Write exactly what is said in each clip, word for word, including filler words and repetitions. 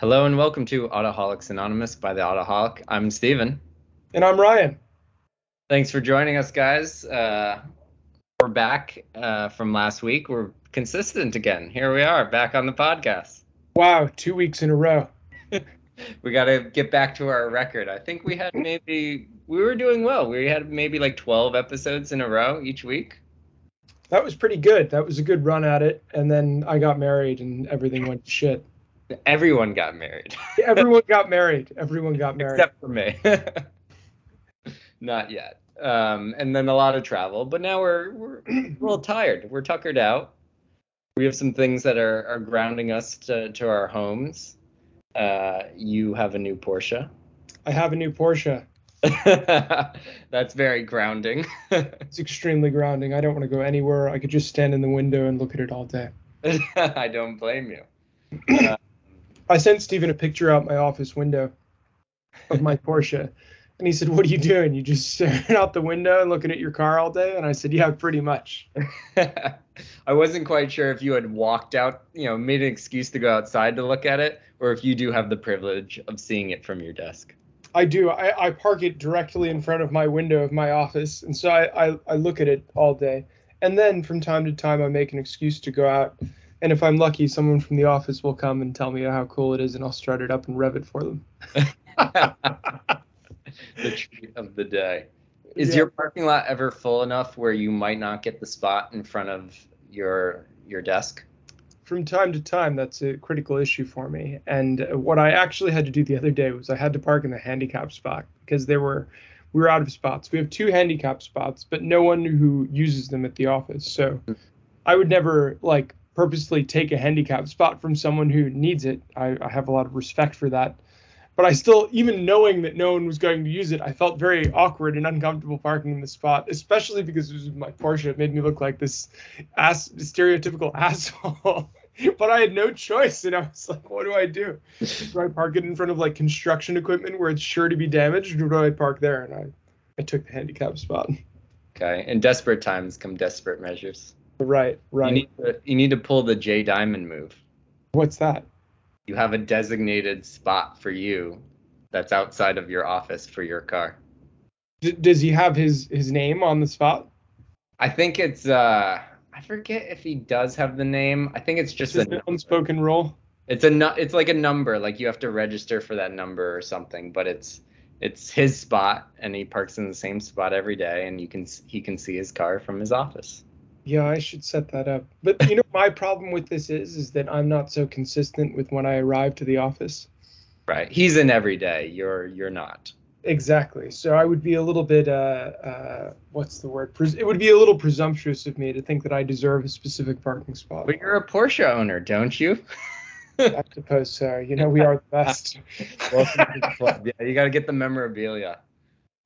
Hello and welcome to Autoholics Anonymous by The Autoholic. I'm Stephen. And I'm Ryan. Thanks for joining us, guys. Uh, we're back uh, from last week. We're consistent again. Here we are, back on the podcast. Wow, two weeks in a row. We got to get back to our record. I think we had maybe, we were doing well. We had maybe like twelve episodes in a row each week. That was pretty good. That was a good run at it. And then I got married and everything went to shit. Everyone got married. Everyone got married. Everyone got married. Except for me. Not yet. Um, and then a lot of travel. But now we're we're a little tired. We're tuckered out. We have some things that are, are grounding us to, to our homes. Uh, you have a new Porsche. I have a new Porsche. That's very grounding. It's extremely grounding. I don't want to go anywhere. I could just stand in the window and look at it all day. I don't blame you. Uh, I sent Stephen a picture out my office window of my Porsche, and he said, "What are you doing? You just staring out the window and looking at your car all day?" And I said, "Yeah, pretty much." I wasn't quite sure if you had walked out, you know, made an excuse to go outside to look at it, or if you do have the privilege of seeing it from your desk. I do. I, I park it directly in front of my window of my office, and so I, I, I look at it all day. And then from time to time, I make an excuse to go out. And if I'm lucky, someone from the office will come and tell me how cool it is, and I'll strut it up and rev it for them. The treat of the day. Is yeah. your parking lot ever full enough where you might not get the spot in front of your your desk? From time to time, that's a critical issue for me. And what I actually had to do the other day was I had to park in the handicap spot because there were we were out of spots. We have two handicap spots, but no one who uses them at the office. So mm-hmm. I would never like. purposely take a handicap spot from someone who needs it. I, I have a lot of respect for that. But I still, even knowing that no one was going to use it, I felt very awkward and uncomfortable parking in the spot, especially because it was my Porsche. It made me look like this ass, stereotypical asshole. But I had no choice, and I was like, what do I do? Do I park it in front of like construction equipment where it's sure to be damaged, or do I park there? And I, I took the handicap spot. Okay, in desperate times come desperate measures. Right, right. You need, to, you need to pull the Jay Diamond move. What's that? You have a designated spot for you that's outside of your office for your car. D- does he have his, his name on the spot? I think it's, uh, I forget if he does have the name. I think it's just is an unspoken rule. It's a nu- It's like a number, like you have to register for that number or something, but it's it's his spot, and he parks in the same spot every day, and you can he can see his car from his office. Yeah, I should set that up. But, you know, my problem with this is, is that I'm not so consistent with when I arrive to the office. Right. He's in every day. You're you're not. Exactly. So I would be a little bit, uh, uh, what's the word? It would be a little presumptuous of me to think that I deserve a specific parking spot. But you're a Porsche owner, don't you? I suppose so. You know, we are the best. Welcome to the club. Yeah, you got to get the memorabilia.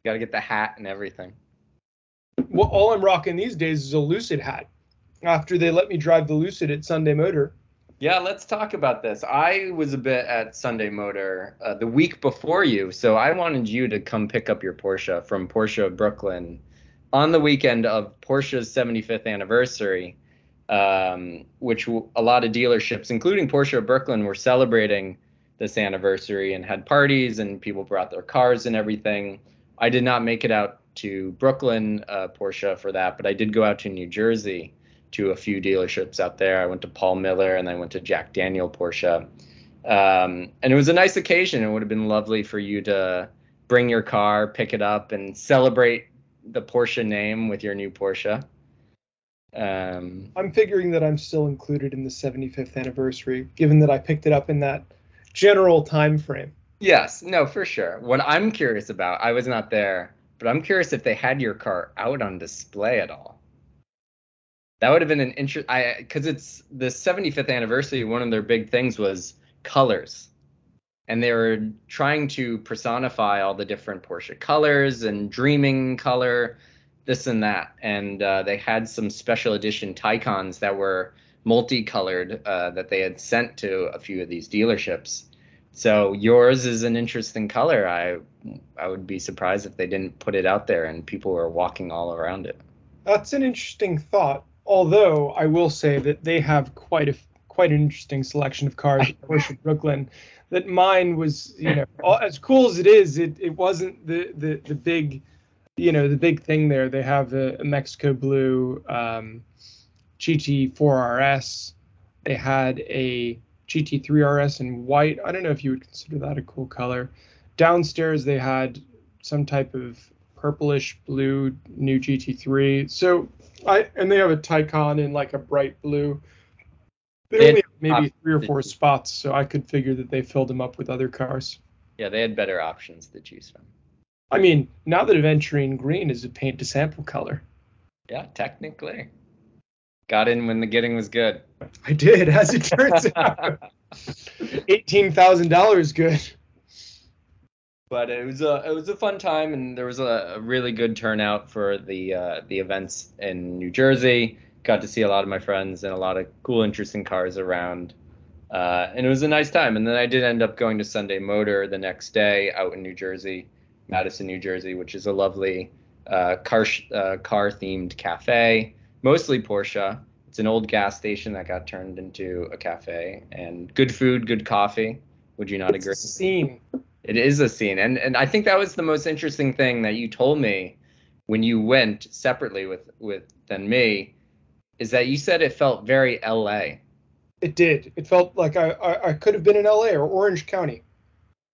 You got to get the hat and everything. Well, all I'm rocking these days is a Lucid hat after they let me drive the Lucid at Sunday Motor. Yeah, let's talk about this. I was a bit at Sunday Motor uh, the week before you, so I wanted you to come pick up your Porsche from Porsche of Brooklyn on the weekend of Porsche's seventy-fifth anniversary, um, which a lot of dealerships, including Porsche of Brooklyn, were celebrating this anniversary and had parties and people brought their cars and everything. I did not make it out to Brooklyn uh, Porsche for that, but I did go out to New Jersey to a few dealerships out there. I went to Paul Miller and I went to Jack Daniel Porsche. Um, and it was a nice occasion. It would have been lovely for you to bring your car, pick it up, and celebrate the Porsche name with your new Porsche. Um, I'm figuring that I'm still included in the seventy-fifth anniversary, given that I picked it up in that general time frame. Yes, no, for sure. What I'm curious about, I was not there, but I'm curious if they had your car out on display at all. That would have been an interest. I because it's the seventy-fifth anniversary. One of their big things was colors, and they were trying to personify all the different Porsche colors and dreaming color, this and that. And uh, they had some special edition Taycans that were multicolored uh, that they had sent to a few of these dealerships. So yours is an interesting color. I I would be surprised if they didn't put it out there and people were walking all around it. That's an interesting thought. Although I will say that they have quite a quite an interesting selection of cars at Porsche of Brooklyn. That mine was, you know, all, as cool as it is, it, it wasn't the, the, the big, you know, the big thing there. They have a, a Mexico blue um, G T four R S. They had a G T three R S in white. I don't know if you would consider that a cool color. Downstairs, they had some type of purplish blue new G T three. So I and they have a Taycan in like a bright blue. They, they only had maybe op- three or four spots, so I could figure that they filled them up with other cars. Yeah, they had better options to choose from. I mean, now that Aventurine Green is a paint-to-sample color. Yeah, technically. Got in when the getting was good. I did, as it turns out. eighteen thousand dollars good. But it was a it was a fun time, and there was a, a really good turnout for the uh, the events in New Jersey. Got to see a lot of my friends and a lot of cool, interesting cars around. Uh, and it was a nice time. And then I did end up going to Sunday Motor the next day out in New Jersey, Madison, New Jersey, which is a lovely uh, car sh- uh, car-themed cafe, mostly Porsche. It's an old gas station that got turned into a cafe. And good food, good coffee. Would you not it's agree? It's a scene. It is a scene. And and I think that was the most interesting thing that you told me when you went separately with, with than me, is that you said it felt very L A. It did. It felt like I, I, I could have been in L A or Orange County.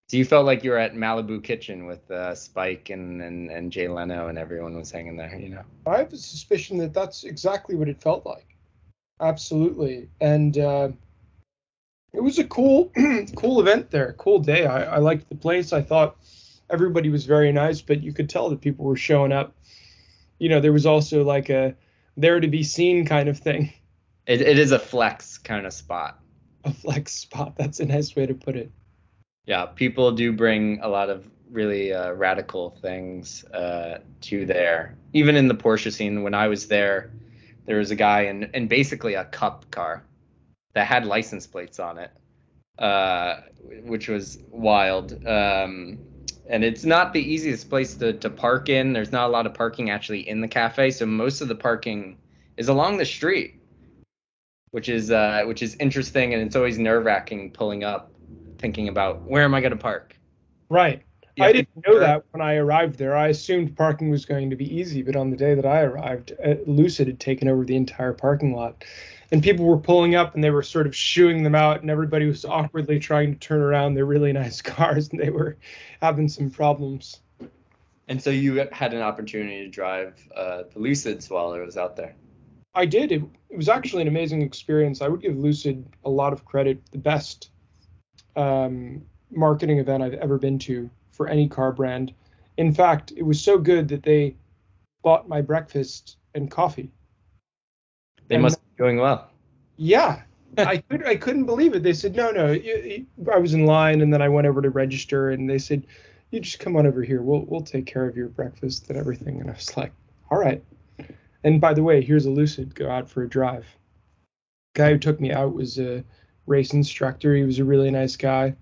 So you felt like you were at Malibu Kitchen with uh, Spike and, and, and Jay Leno and everyone was hanging there, you know? I have a suspicion that that's exactly what it felt like. Absolutely. And uh, it was a cool, cool event there. Cool day. I, I liked the place. I thought everybody was very nice, but you could tell that people were showing up. You know, there was also like a there to be seen kind of thing. It, it is a flex kind of spot. A flex spot. That's a nice way to put it. Yeah, people do bring a lot of really uh, radical things uh, to there. Even in the Porsche scene, when I was there, there was a guy in, in basically a cup car that had license plates on it, uh, which was wild. Um, And it's not the easiest place to, to park in. There's not a lot of parking actually in the cafe, so most of the parking is along the street, which is uh, which is interesting, and it's always nerve-wracking pulling up, thinking about where am I going to park. Right. Yeah, I didn't know that when I arrived there. I assumed parking was going to be easy, but on the day that I arrived, Lucid had taken over the entire parking lot, and people were pulling up, and they were sort of shooing them out, and everybody was awkwardly trying to turn around. They're really nice cars, and they were having some problems. And so you had an opportunity to drive uh, the Lucids while I was out there. I did. It, it was actually an amazing experience. I would give Lucid a lot of credit. The best um, marketing event I've ever been to for any car brand. In fact, it was so good that they bought my breakfast and coffee. They and must be doing well. Yeah, I, could, I couldn't believe it. They said, no, no, you, you, I was in line, and then I went over to register, and they said, you just come on over here. We'll we'll take care of your breakfast and everything. And I was like, all right. And by the way, here's a Lucid. Go out for a drive. The guy who took me out was a race instructor. He was a really nice guy.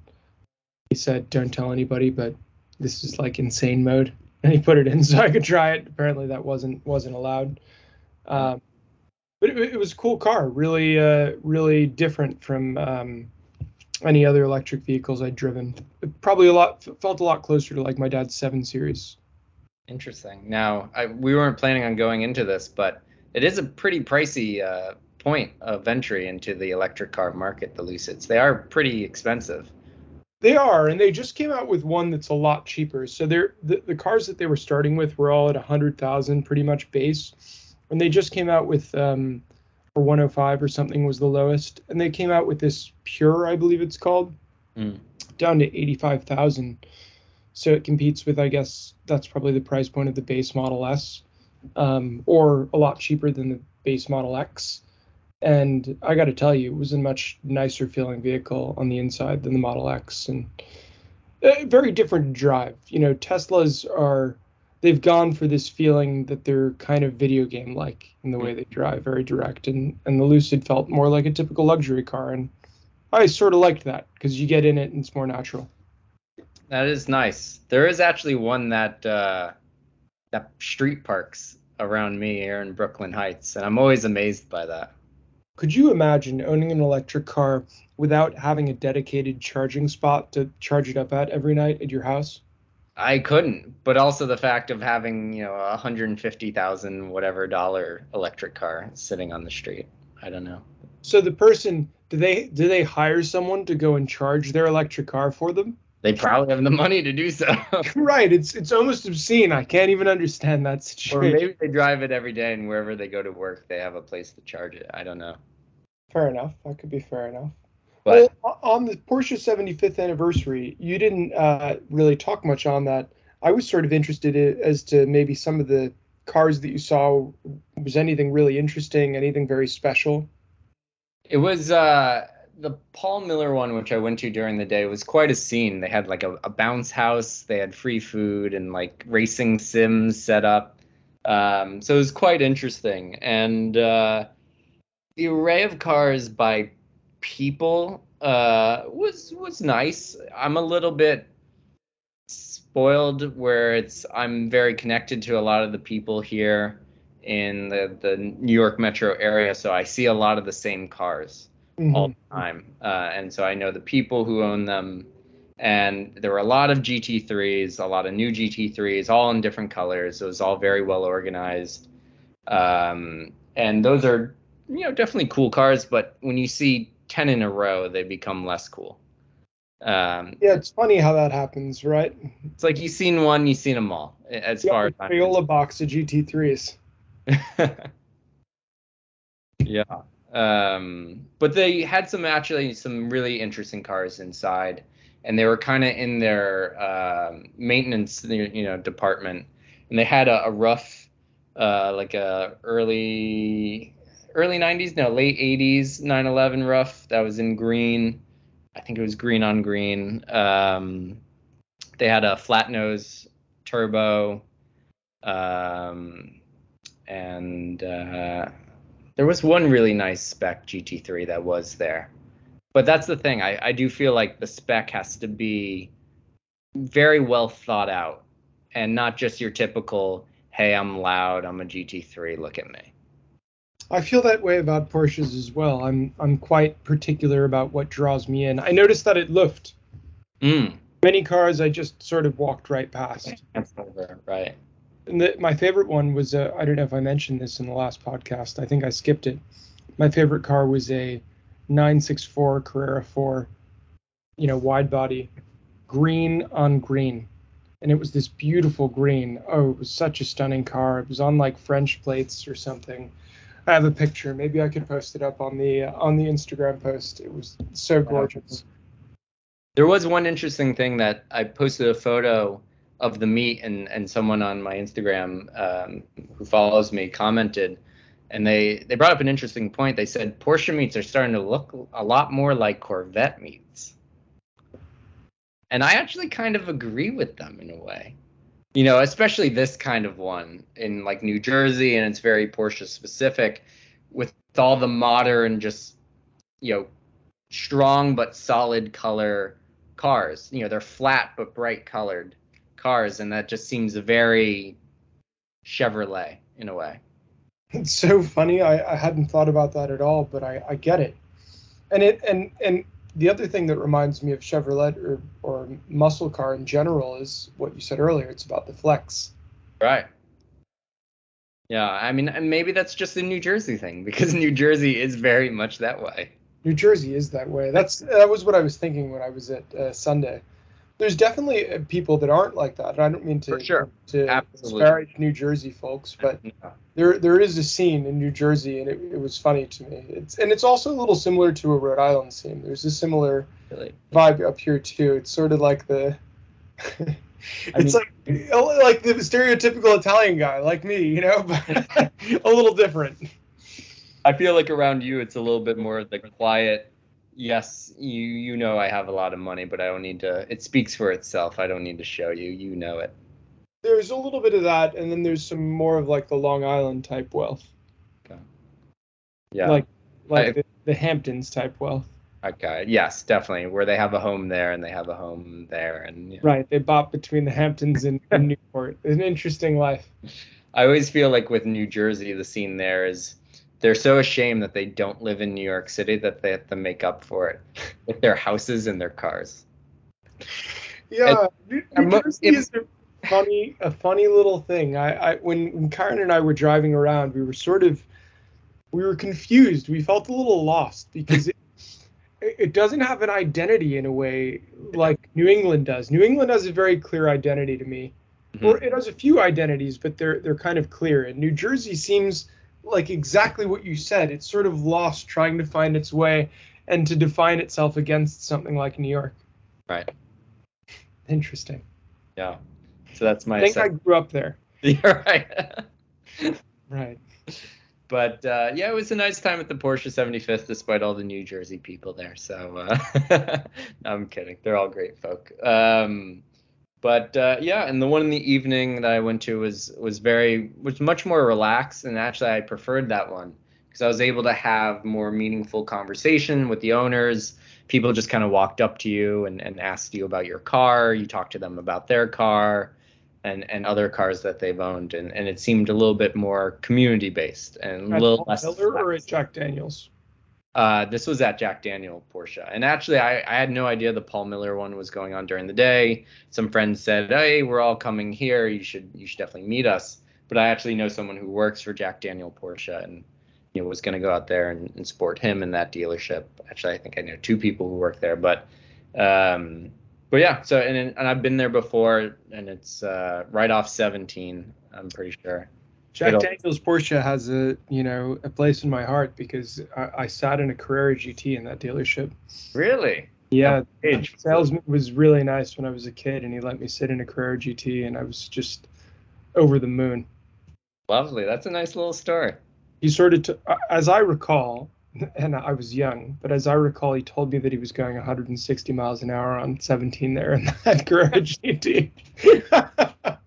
He said, don't tell anybody, but this is like insane mode. And he put it in so I could try it. Apparently that wasn't wasn't allowed. Um, But it, it was a cool car, really, uh, really different from um, any other electric vehicles I'd driven. It probably a lot felt a lot closer to like my dad's seven series. Interesting. Now, I, we weren't planning on going into this, but it is a pretty pricey uh, point of entry into the electric car market. The Lucids, they are pretty expensive. They are, and they just came out with one that's a lot cheaper. So they're the, the cars that they were starting with were all at a hundred thousand, pretty much base. And they just came out with, um, or one oh five or something was the lowest. And they came out with this Pure, I believe it's called, mm. down to eighty-five thousand. So it competes with, I guess, that's probably the price point of the base Model S, um, or a lot cheaper than the base Model X. And I got to tell you, it was a much nicer feeling vehicle on the inside than the Model X, and uh, very different to drive. You know, Teslas are... They've gone for this feeling that they're kind of video game-like in the way they drive, very direct, and, and the Lucid felt more like a typical luxury car, and I sort of liked that, because you get in it and it's more natural. That is nice. There is actually one that uh, that street parks around me here in Brooklyn Heights, and I'm always amazed by that. Could you imagine owning an electric car without having a dedicated charging spot to charge it up at every night at your house? I couldn't, but also the fact of having, you know, a hundred and fifty thousand whatever dollar electric car sitting on the street. I don't know. So the person, do they do they hire someone to go and charge their electric car for them? They probably have the money to do so. Right. It's it's almost obscene. I can't even understand that situation. Or maybe they drive it every day and wherever they go to work, they have a place to charge it. I don't know. Fair enough. That could be fair enough. But, well, on the Porsche seventy-fifth anniversary, you didn't uh, really talk much on that. I was sort of interested in, as to maybe some of the cars that you saw. Was anything really interesting? Anything very special? It was... Uh... The Paul Miller one, which I went to during the day, was quite a scene. They had like a, a bounce house, they had free food and like racing sims set up. Um, so it was quite interesting. And uh, the array of cars by people uh, was was nice. I'm a little bit spoiled where it's I'm very connected to a lot of the people here in the, the New York metro area. So I see a lot of the same cars. Mm-hmm. All the time, uh, and so I know the people who own them, and there were a lot of G T threes, a lot of new G T threes, all in different colors. It was all very well organized, um, and those are, you know, definitely cool cars, but when you see ten in a row, they become less cool. Um, yeah, it's funny how that happens, right? It's like you've seen one, you've seen them all, as yeah, far as I'm concerned. A box of G T threes. Yeah. Um, but they had some actually some really interesting cars inside, and they were kind of in their uh, maintenance, you know, department, and they had a, a rough, uh, like a early early nineties, no, late eighties nine eleven rough that was in green. I think it was green on green. Um, they had a flat nose turbo, um, and. Uh, There was one really nice spec G T three that was there. But that's the thing. I, I do feel like the spec has to be very well thought out and not just your typical, hey, I'm loud, I'm a G T three, look at me. I feel that way about Porsches as well. I'm I'm quite particular about what draws me in. I noticed that at Luft. Mm. Many cars I just sort of walked right past. Right. And the, my favorite one was, uh, I don't know if I mentioned this in the last podcast. I think I skipped it. My favorite car was a nine sixty-four Carrera four, you know, wide body, green on green. And it was this beautiful green. Oh, it was such a stunning car. It was on like French plates or something. I have a picture. Maybe I could post it up on the uh, on the Instagram post. It was so gorgeous. There was one interesting thing that I posted a photo of the meet, and, and someone on my Instagram um, who follows me commented, and they, they brought up an interesting point. They said Porsche meets are starting to look a lot more like Corvette meets. And I actually kind of agree with them in a way, you know, especially this kind of one in like New Jersey, and it's very Porsche specific with all the modern, just, you know, strong but solid color cars. You know, they're flat but bright colored cars, and that just seems very Chevrolet in a way. It's so funny. I, I hadn't thought about that at all, but I, I get it. And it and and the other thing that reminds me of Chevrolet or or muscle car in general is what you said earlier. It's about the flex. Right. Yeah, I mean, and maybe that's just a New Jersey thing, because New Jersey is very much that way. New Jersey is that way. That's that was what I was thinking when I was at uh, Sunday. There's definitely people that aren't like that. And I don't mean to, sure. to disparage New Jersey folks, but yeah. there there is a scene in New Jersey, and it, it was funny to me. It's And it's also a little similar to a Rhode Island scene. There's a similar really? vibe up here, too. It's sort of like the... it's I mean, like like the stereotypical Italian guy, like me, you know, but a little different. I feel like around you, it's a little bit more the quiet... Yes, you you know I have a lot of money, but I don't need to. It speaks for itself. I don't need to show you. You know it. There's a little bit of that, and then there's some more of like the Long Island type wealth. Okay. Yeah. Like like I, the, the Hamptons type wealth. Okay. Yes, definitely. Where they have a home there, and they have a home there, and you know. Right. They bop between the Hamptons and, and Newport. It's an interesting life. I always feel like with New Jersey, the scene there is they're so ashamed that they don't live in New York City that they have to make up for it with their houses and their cars. Yeah, New, New Jersey is a funny, a funny little thing. I, I when, when Karen and I were driving around, we were sort of, we were confused. We felt a little lost because it, it doesn't have an identity in a way like New England does. New England has a very clear identity to me. Mm-hmm. Or it has a few identities, but they're they're kind of clear. And New Jersey seems like exactly what you said. It's sort of lost trying to find its way and to define itself against something like New York. Right. Interesting. Yeah. So that's my. I think second. I grew up there. You're right. Right. But uh, yeah, it was a nice time at the Porsche seventy-fifth, despite all the New Jersey people there. So uh, no, I'm kidding. They're all great folk. Um, but uh, yeah, and the one in the evening that I went to was was very was much more relaxed, and actually I preferred that one because I was able to have more meaningful conversation with the owners. People just kind of walked up to you and, and asked you about your car. You talked to them about their car and, and other cars that they've owned. And, and it seemed a little bit more community-based and a little less. At Paul Miller or at Jack Daniel's? Uh, this was at Jack Daniel Porsche. And actually, I, I had no idea the Paul Miller one was going on during the day. Some friends said, hey, we're all coming here. You should you should definitely meet us. But I actually know someone who works for Jack Daniel Porsche and you know, was going to go out there and, and support him in that dealership. Actually, I think I know two people who work there, but, um, but yeah. So, and and I've been there before, and it's uh, right off seventeen. I'm pretty sure. Jack It'll, Daniel's Porsche has a you know a place in my heart because I, I sat in a Carrera G T in that dealership. Really? Yeah. The salesman was really nice when I was a kid, and he let me sit in a Carrera G T, and I was just over the moon. Lovely. That's a nice little story. He sort of, t- as I recall, and I was young, but as I recall, he told me that he was going one hundred sixty miles an hour on seventeen there in that garage G T.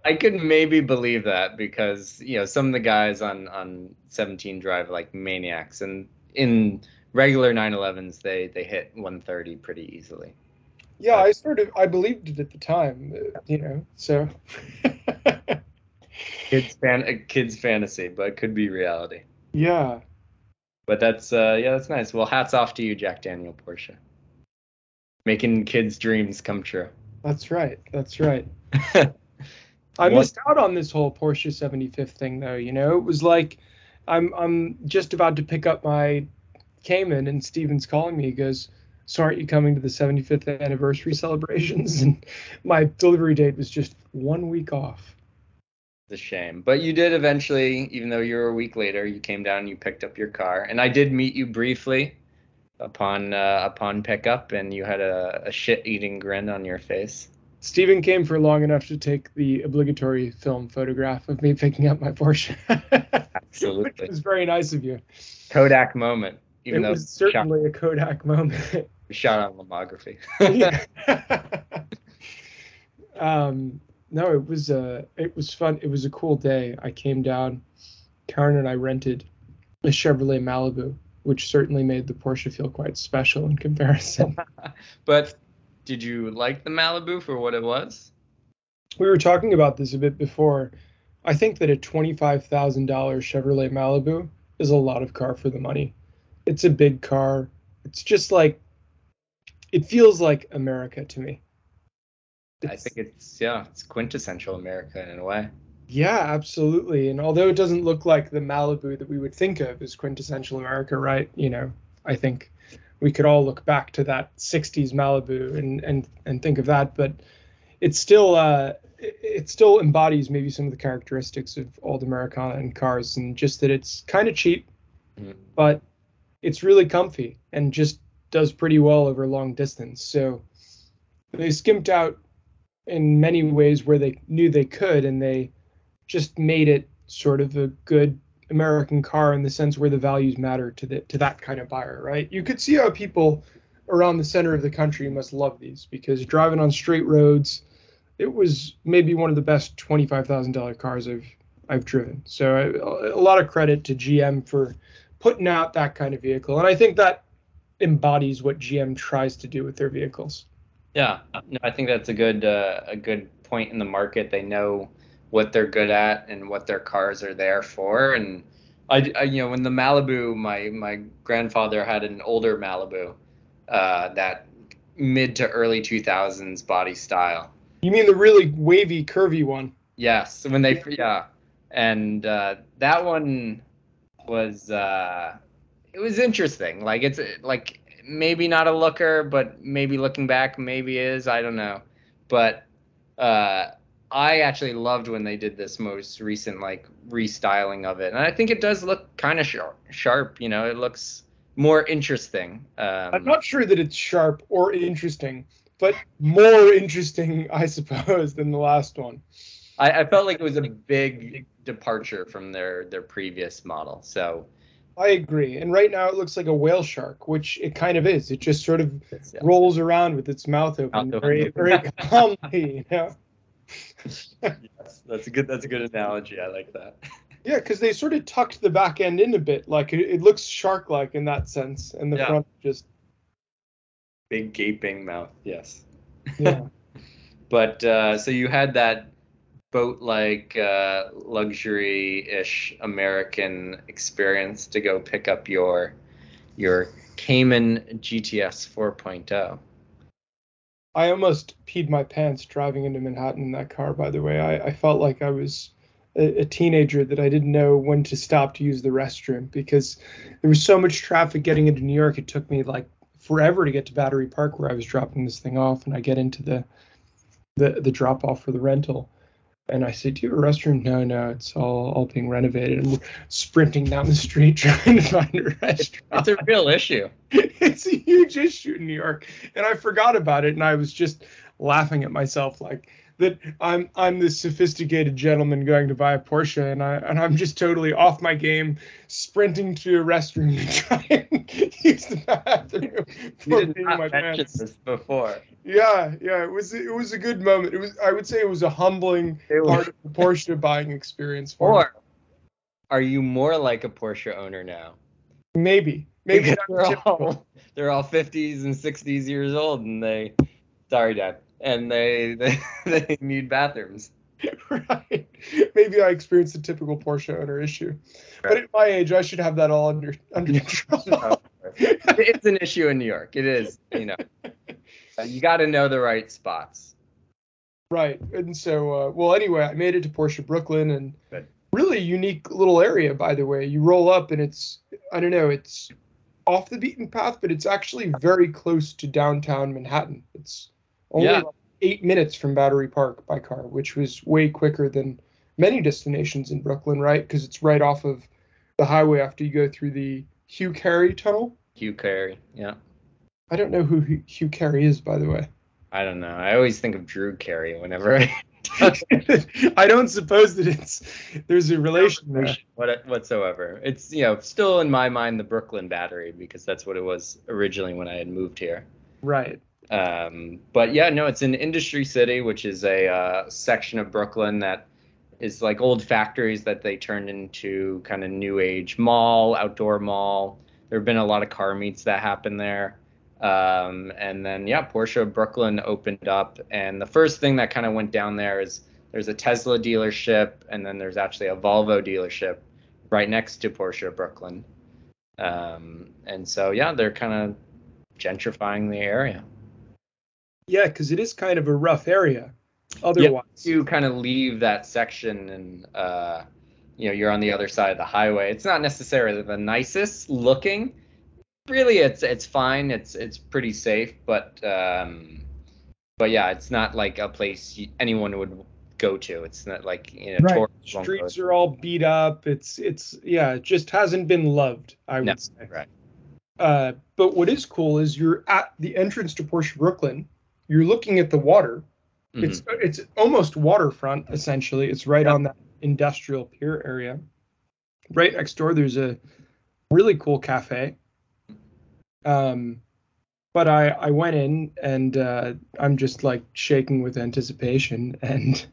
I could maybe believe that because, you know, some of the guys on, on seventeen drive like maniacs, and in regular nine elevens, they, they hit one thirty pretty easily. Yeah, but I sort of, I believed it at the time, you know, so. Kids fan, a kid's fantasy, but it could be reality. Yeah, but that's uh yeah that's nice. Well, hats off to you, Jack Daniel Porsche, making kids' dreams come true. That's right. That's right. I missed out on this whole Porsche seventy-fifth thing, though. You know, it was like I'm I'm just about to pick up my Cayman, and Stephen's calling me. He goes, "So aren't you coming to the seventy-fifth anniversary celebrations?" And my delivery date was just one week off. A shame, but you did eventually, even though you were a week later, you came down and you picked up your car, and I did meet you briefly upon uh, upon pickup, and you had a, a shit-eating grin on your face. Stephen came for long enough to take the obligatory film photograph of me picking up my Porsche. Absolutely. Which was very nice of you. Kodak moment. Even it though was it certainly shot, a Kodak moment. Shot on lomography. um. No, it was uh, it was fun. It was a cool day. I came down. Karen and I rented a Chevrolet Malibu, which certainly made the Porsche feel quite special in comparison. But did you like the Malibu for what it was? We were talking about this a bit before. I think that a twenty-five thousand dollars Chevrolet Malibu is a lot of car for the money. It's a big car. It's just like, it feels like America to me. It's, I think it's, yeah, it's quintessential America in a way. Yeah, absolutely. And although it doesn't look like the Malibu that we would think of as quintessential America, right? You know, I think we could all look back to that sixties Malibu and and, and think of that. But it's still, uh, it, it still embodies maybe some of the characteristics of old Americana and cars, and just that it's kind of cheap, mm-hmm. but it's really comfy and just does pretty well over long distance. So they skimped out in many ways where they knew they could, and they just made it sort of a good American car in the sense where the values matter to the to that kind of buyer, right? You could see how people around the center of the country must love these, because driving on straight roads, it was maybe one of the best twenty-five thousand dollars cars I've I've driven. So I, a lot of credit to G M for putting out that kind of vehicle, and I think that embodies what G M tries to do with their vehicles. Yeah, no, I think that's a good uh, a good point in the market. They know what they're good at and what their cars are there for, and I, I you know, when the Malibu, my my grandfather had an older Malibu, uh, that mid to early two thousands body style. You mean the really wavy, curvy one? Yes. When they, yeah. And uh, that one was, uh, it was interesting. Like, it's like maybe not a looker, but maybe looking back, maybe is. I don't know. But uh, I actually loved when they did this most recent, like, restyling of it. And I think it does look kind of sharp, sharp, you know, it looks more interesting. Um, I'm not sure that it's sharp or interesting, but more interesting, I suppose, than the last one. I, I felt like it was a big departure from their, their previous model. So I agree. And right now it looks like a whale shark, which it kind of is. It just sort of yeah. rolls around with its mouth open, mouth open. very, very calmly. You know? Yes, that's a good. That's a good analogy. I like that. Yeah, because they sort of tucked the back end in a bit. Like it, it looks shark-like in that sense, and the yeah. front just big gaping mouth. Yes. Yeah. But uh, so you had that boat-like, uh, luxury-ish American experience to go pick up your your Cayman G T S four point oh. I almost peed my pants driving into Manhattan in that car, by the way. I, I felt like I was a, a teenager that I didn't know when to stop to use the restroom because there was so much traffic getting into New York. It took me like forever to get to Battery Park where I was dropping this thing off, and I get into the the, the drop-off for the rental. And I say, do you have a restroom? No, no, it's all, all being renovated. And sprinting down the street trying to find a restroom. It's a real issue. It's a huge issue in New York. And I forgot about it. And I was just laughing at myself like that I'm I'm this sophisticated gentleman going to buy a Porsche. And, I, and I'm just totally off my game, sprinting to a restroom to try and use the bathroom. You did not my mention this before. Yeah, yeah, it was it was a good moment. It was I would say it was a humbling part of the Porsche buying experience for or, me. Are you more like a Porsche owner now? Maybe, maybe they're all, they're all fifties and sixties years old, and they, sorry, Dad, and they they, they need bathrooms. Right. Maybe I experienced the typical Porsche owner issue, right. But at my age, I should have that all under under control. No, it's an issue in New York. It is, you know. You got to know the right spots. Right. And so, uh, well, anyway, I made it to Porsche Brooklyn, and Good. really unique little area, by the way. You roll up and it's, I don't know, it's off the beaten path, but it's actually very close to downtown Manhattan. It's only yeah. like eight minutes from Battery Park by car, which was way quicker than many destinations in Brooklyn, right? Because it's right off of the highway after you go through the Hugh Carey Tunnel. Hugh Carey, yeah. I don't know who Hugh Carey is, by the way. I don't know. I always think of Drew Carey whenever I I don't suppose that it's there's a relation there. What, whatsoever. It's, you know, still in my mind the Brooklyn Battery because that's what it was originally when I had moved here. Right. Um, but yeah, no, it's an industry city, which is a uh, section of Brooklyn that is like old factories that they turned into kind of new age mall, outdoor mall. There have been a lot of car meets that happen there. Um, and then, yeah, Porsche of Brooklyn opened up. And the first thing that kind of went down there is there's a Tesla dealership. And then there's actually a Volvo dealership right next to Porsche of Brooklyn. Um, and so, yeah, they're kind of gentrifying the area. Yeah, because it is kind of a rough area otherwise. Yeah, you kind of leave that section and, uh, you know, you're on the other side of the highway. It's not necessarily the nicest looking. Really, it's it's fine. It's it's pretty safe, but um, but yeah, it's not like a place you, anyone would go to. It's not like you know, right. Streets are all beat up. It's it's yeah, it just hasn't been loved. I no, would say. Right. Uh, but what is cool is you're at the entrance to Porsche Brooklyn. You're looking at the water. Mm-hmm. It's it's almost waterfront essentially. It's right yeah. on that industrial pier area. Right next door, there's a really cool cafe. Um, but I, I went in and, uh, I'm just like shaking with anticipation and,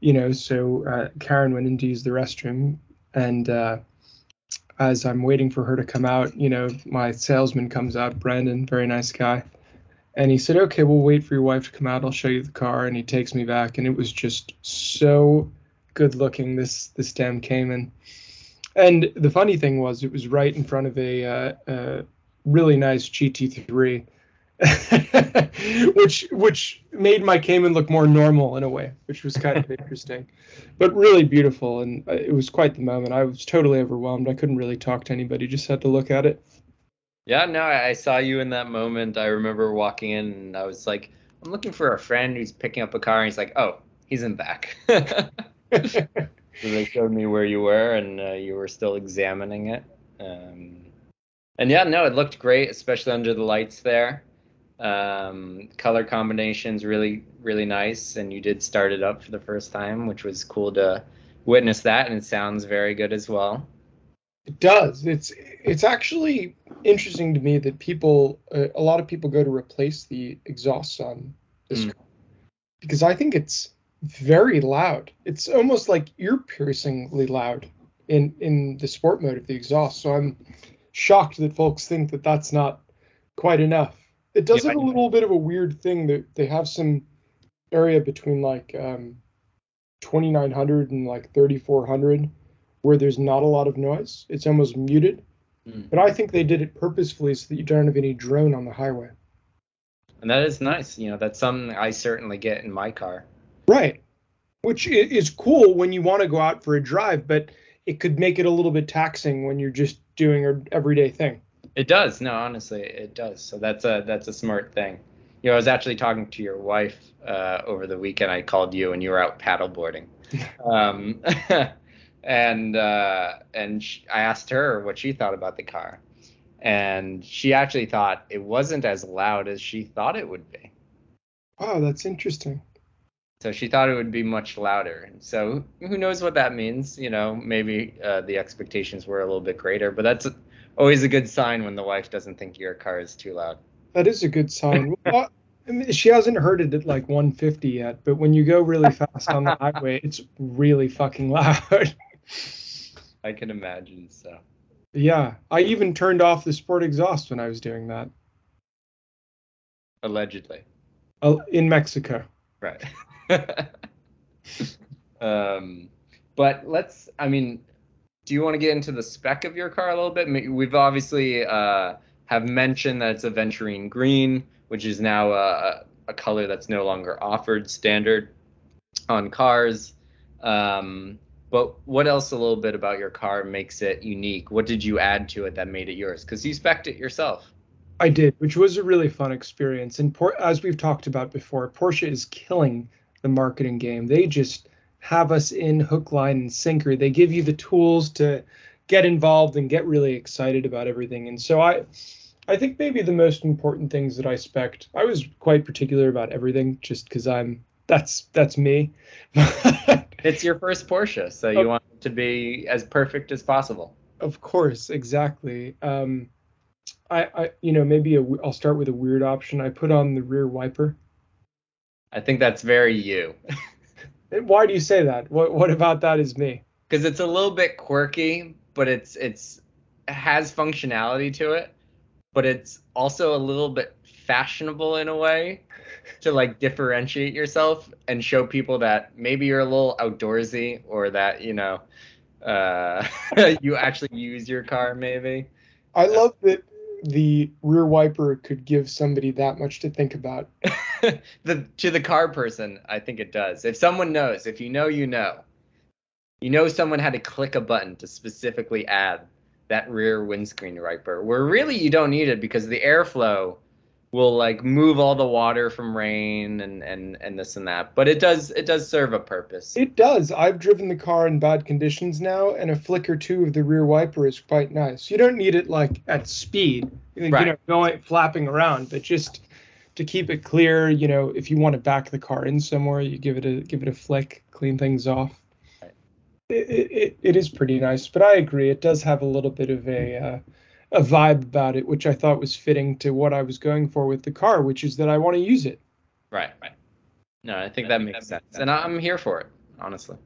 you know, so, uh, Karen went in to use the restroom and, uh, as I'm waiting for her to come out, you know, my salesman comes out, Brandon, very nice guy. And he said, okay, we'll wait for your wife to come out. I'll show you the car. And he takes me back and it was just so good looking. This, this damn Cayman. And the funny thing was, it was right in front of a, uh, a really nice G T three, which which made my Cayman look more normal in a way, which was kind of interesting, but really beautiful. And it was quite the moment. I was totally overwhelmed. I couldn't really talk to anybody, just had to look at it. Yeah, no, I saw you in that moment. I remember walking in and I was like, I'm looking for a friend who's picking up a car. And he's like, oh, he's in back. So they showed me where you were, and uh, you were still examining it. Um, and yeah, no, it looked great, especially under the lights there. Um, color combinations really, really nice. And you did start it up for the first time, which was cool to witness that. And it sounds very good as well. It does. It's it's actually interesting to me that people, uh, a lot of people go to replace the exhausts on this mm. car, because I think it's very loud. It's almost like ear-piercingly loud in in the sport mode of the exhaust. So I'm shocked that folks think that that's not quite enough. It does yeah, have a little bit of a weird thing that they have some area between like um, twenty-nine hundred and like thirty-four hundred where there's not a lot of noise. It's almost muted. Mm. But I think they did it purposefully so that you don't have any drone on the highway. And that is nice. You know, that's something I certainly get in my car. Right. Which is cool when you want to go out for a drive, but it could make it a little bit taxing when you're just doing an everyday thing. It does. No, honestly, it does. So that's a that's a smart thing. You know, I was actually talking to your wife uh, over the weekend. I called you and you were out paddleboarding. um And uh, and she, I asked her what she thought about the car, and she actually thought it wasn't as loud as she thought it would be. Wow, that's interesting. So she thought it would be much louder. So who knows what that means? You know, maybe uh, the expectations were a little bit greater, but that's always a good sign when the wife doesn't think your car is too loud. That is a good sign. Well, I mean, she hasn't heard it at like one fifty yet, but when you go really fast on the highway, it's really fucking loud. I can imagine so. Yeah, I even turned off the sport exhaust when I was doing that. Allegedly. In Mexico. Right. um, but let's, I mean, do you want to get into the spec of your car a little bit? We've obviously uh, have mentioned that it's Aventurine Green, which is now a, a color that's no longer offered standard on cars. Um But what else a little bit about your car makes it unique? What did you add to it that made it yours? Because you spec'd it yourself. I did, which was a really fun experience. And por- as we've talked about before, Porsche is killing the marketing game. They just have us in hook, line, and sinker. They give you the tools to get involved and get really excited about everything. And so I, I think maybe the most important things that I spec'd, I was quite particular about everything just because I'm that's that's me. It's your first Porsche, so you oh, want it to be as perfect as possible. Of course, exactly. Um, I, I, you know, maybe a, I'll start with a weird option. I put on the rear wiper. I think that's very you. Why do you say that? What What about that is me? Because it's a little bit quirky, but it's it's it has functionality to it, but it's also a little bit fashionable in a way to like differentiate yourself and show people that maybe you're a little outdoorsy or that, you know, uh, you actually use your car maybe. I love that the rear wiper could give somebody that much to think about. the To the car person, I think it does. If someone knows, if you know, you know. You know someone had to click a button to specifically add that rear windscreen wiper, where really you don't need it because the airflow will like move all the water from rain and, and, and this and that. But it does it does serve a purpose. It does. I've driven the car in bad conditions now, and a flick or two of the rear wiper is quite nice. You don't need it like at speed, right. You know, going flapping around, but just to keep it clear. You know, if you want to back the car in somewhere, you give it a give it a flick, clean things off. Right. It, it it is pretty nice, but I agree it does have a little bit of a. Uh, a vibe about it, which I thought was fitting to what I was going for with the car, which is that I want to use it. Right, right. No, I think that makes sense. And I'm here for it, honestly.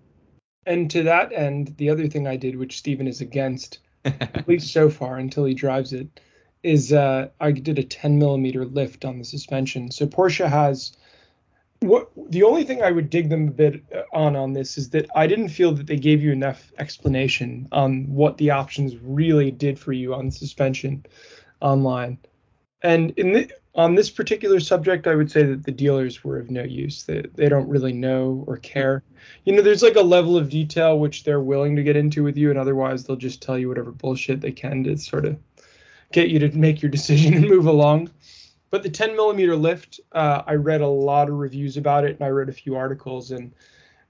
And to that end, the other thing I did, which Stephen is against, at least so far until he drives it, is uh, I did a ten millimeter lift on the suspension. So Porsche has What the only thing I would dig them a bit on on this is that I didn't feel that they gave you enough explanation on what the options really did for you on suspension online. And in the, on this particular subject, I would say that the dealers were of no use. They, they don't really know or care. You know, there's like a level of detail which they're willing to get into with you, and otherwise they'll just tell you whatever bullshit they can to sort of get you to make your decision and move along. But the ten millimeter lift, uh, I read a lot of reviews about it, and I read a few articles. And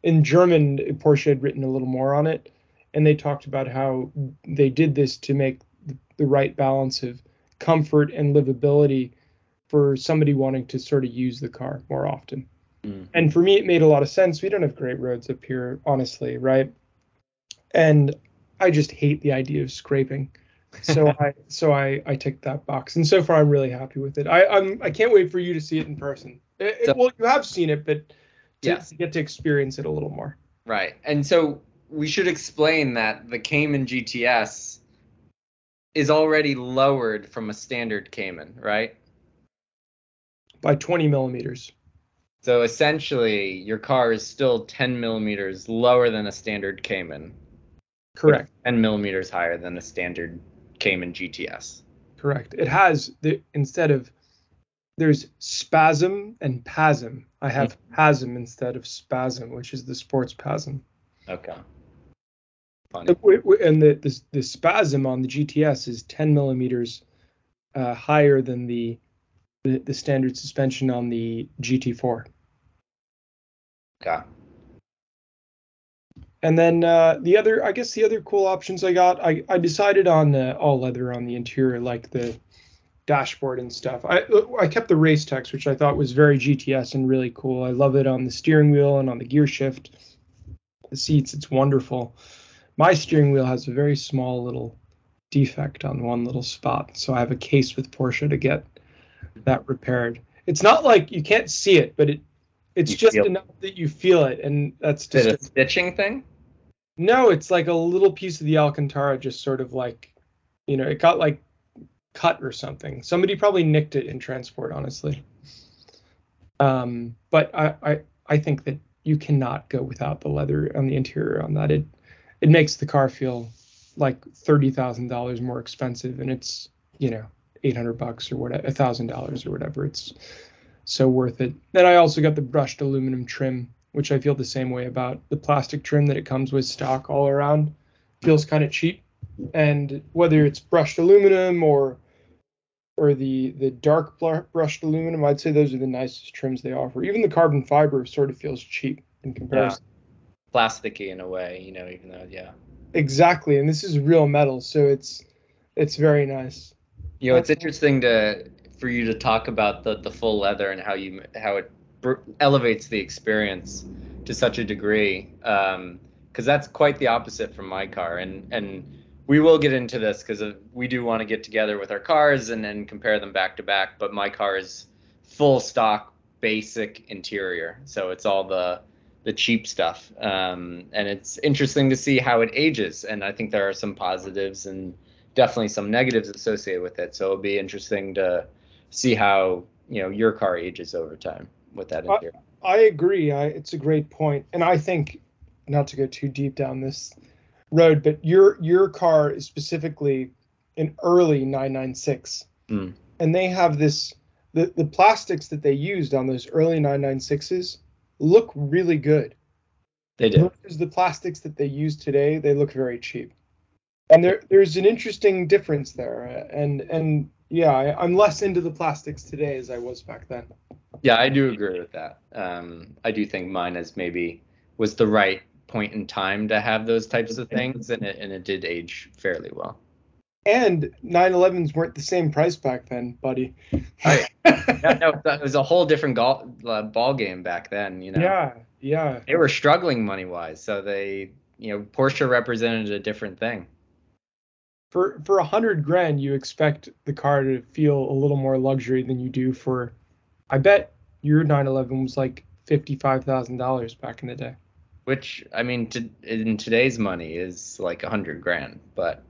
in German, Porsche had written a little more on it, and they talked about how they did this to make the right balance of comfort and livability for somebody wanting to sort of use the car more often. Mm. And for me, it made a lot of sense. We don't have great roads up here, honestly, right? And I just hate the idea of scraping. so I so I, I ticked that box, and so far I'm really happy with it. I I'm, I can't wait for you to see it in person. It, it, well, you have seen it, but to, yeah. to get to experience it a little more. Right, and so we should explain that the Cayman G T S is already lowered from a standard Cayman, right? By twenty millimeters. So essentially, your car is still ten millimeters lower than a standard Cayman. Correct. ten millimeters higher than a standard Cayman G T S. Correct. It has the instead of there's spasm and P A S M. I have P A S M instead of spasm, which is the sports P A S M. Okay. Funny. And the, the the spasm on the G T S is ten millimeters uh, higher than the, the the standard suspension on the G T four. Okay. And then uh, the other, I guess the other cool options I got, I, I decided on uh, all leather on the interior, like the dashboard and stuff. I I kept the race text, which I thought was very G T S and really cool. I love it on the steering wheel and on the gear shift, the seats. It's wonderful. My steering wheel has a very small little defect on one little spot, so I have a case with Porsche to get that repaired. It's not like you can't see it, but it. It's you just enough it. that you feel it, and that's just... Is it a stitching thing? No, it's like a little piece of the Alcantara just sort of like, you know, it got like cut or something. Somebody probably nicked it in transport, honestly. Um, but I, I, I think that you cannot go without the leather on the interior on that. It it makes the car feel like thirty thousand dollars more expensive, and it's, you know, eight hundred bucks or whatever, one thousand dollars or whatever. It's... so worth it. Then I also got the brushed aluminum trim, which I feel the same way about. The plastic trim that it comes with stock all around feels kind of cheap. And whether it's brushed aluminum or or the the dark brushed aluminum, I'd say those are the nicest trims they offer. Even the carbon fiber sort of feels cheap in comparison. Yeah. Plasticky in a way, you know, even though, yeah. Exactly. And this is real metal, so it's it's very nice. You know, it's interesting to... for you to talk about the, the full leather and how you how it br- elevates the experience to such a degree, um, because that's quite the opposite from my car. And and we will get into this because we do want to get together with our cars and then compare them back to back. But my car is full stock, basic interior, so it's all the the cheap stuff. Um, and it's interesting to see how it ages. And I think there are some positives and definitely some negatives associated with it. So it'll be interesting to see how, you know, your car ages over time with that interior. I, I agree. I, it's a great point. And I think, not to go too deep down this road, but your your car is specifically an early nine ninety-six. Mm. And they have this, the, the plastics that they used on those early nine ninety-sixes look really good. They did. Versus the plastics that they use today, they look very cheap. And there there's an interesting difference there. And, and, Yeah, I, I'm less into the plastics today as I was back then. Yeah, I do agree with that. Um, I do think mine is maybe was the right point in time to have those types of things, and it, and it did age fairly well. And nine elevens weren't the same price back then, buddy. I, yeah, no, it was a whole different go- uh, ball game back then, you know. Yeah, yeah. They were struggling money-wise, so they, you know, Porsche represented a different thing. For for a hundred grand, you expect the car to feel a little more luxury than you do for, I bet your nine eleven was like fifty-five thousand dollars back in the day. Which, I mean, to, in today's money is like a hundred grand, but.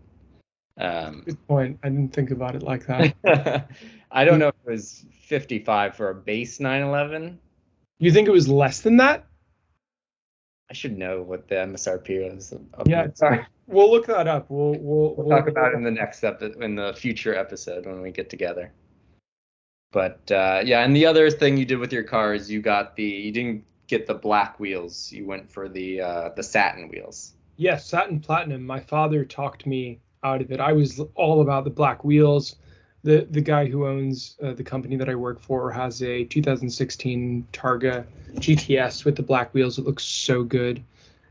Um, Good point. I didn't think about it like that. I don't know if it was fifty-five for a base nine eleven, You think it was less than that? I should know what the M S R P is. Yeah, sorry. We'll look that up. We'll we'll, we'll, we'll talk about it in the next episode, in the future episode when we get together. But uh, yeah, and the other thing you did with your car is you got the you didn't get the black wheels. You went for the uh, the satin wheels. Yes, satin platinum. My father talked me out of it. I was all about the black wheels. The the guy who owns uh, the company that I work for has a two thousand sixteen Targa G T S with the black wheels. It looks so good.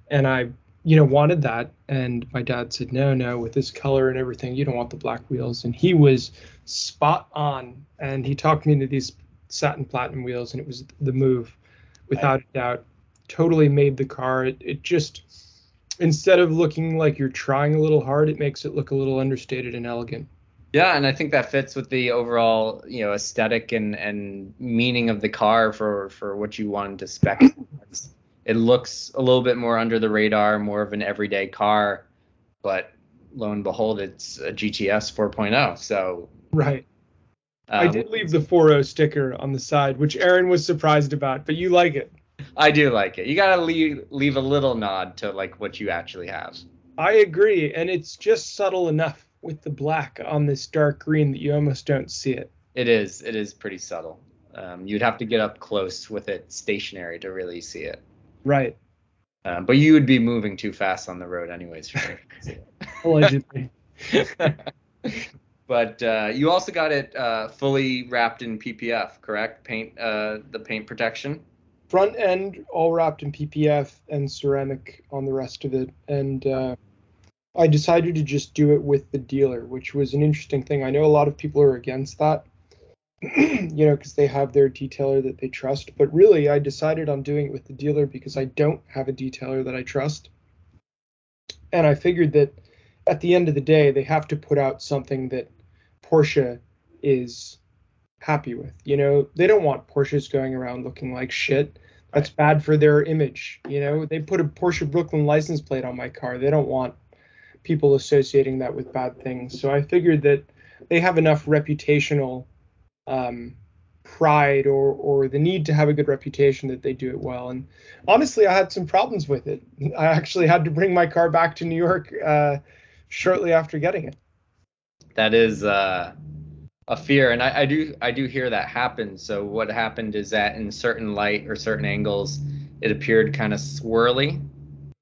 And I, you know, wanted that. And my dad said, no, no, with this color and everything, you don't want the black wheels. And he was spot on. And he talked me into these satin platinum wheels. And it was the move, without a doubt. Totally made the car. It, it just, instead of looking like you're trying a little hard, it makes it look a little understated and elegant. Yeah, and I think that fits with the overall, you know, aesthetic and, and meaning of the car for, for what you wanted to spec. It looks a little bit more under the radar, more of an everyday car, but lo and behold, it's a G T S four point oh. So right, um, I did leave the four point oh sticker on the side, which Aaron was surprised about, but you like it. I do like it. You gotta leave leave a little nod to like what you actually have. I agree, and it's just subtle enough with the black on this dark green that you almost don't see it. It is. It is pretty subtle. Um, you'd have to get up close with it stationary to really see it. Right. Um, but you would be moving too fast on the road anyways. For allegedly. But uh, you also got it uh, fully wrapped in P P F, correct? Paint, uh, the paint protection? Front end all wrapped in P P F and ceramic on the rest of it. And uh, I decided to just do it with the dealer, which was an interesting thing. I know a lot of people are against that, you know, because they have their detailer that they trust. But really, I decided on doing it with the dealer because I don't have a detailer that I trust. And I figured that at the end of the day, they have to put out something that Porsche is happy with. You know, they don't want Porsches going around looking like shit. That's bad for their image. You know, they put a Porsche Brooklyn license plate on my car. They don't want people associating that with bad things. So I figured that they have enough reputational um, pride or or the need to have a good reputation that they do it well. And honestly, I had some problems with it. I actually had to bring my car back to New York uh, shortly after getting it. That is uh, a fear. And I, I do I do hear that happen. So what happened is that in certain light or certain angles, it appeared kind of swirly.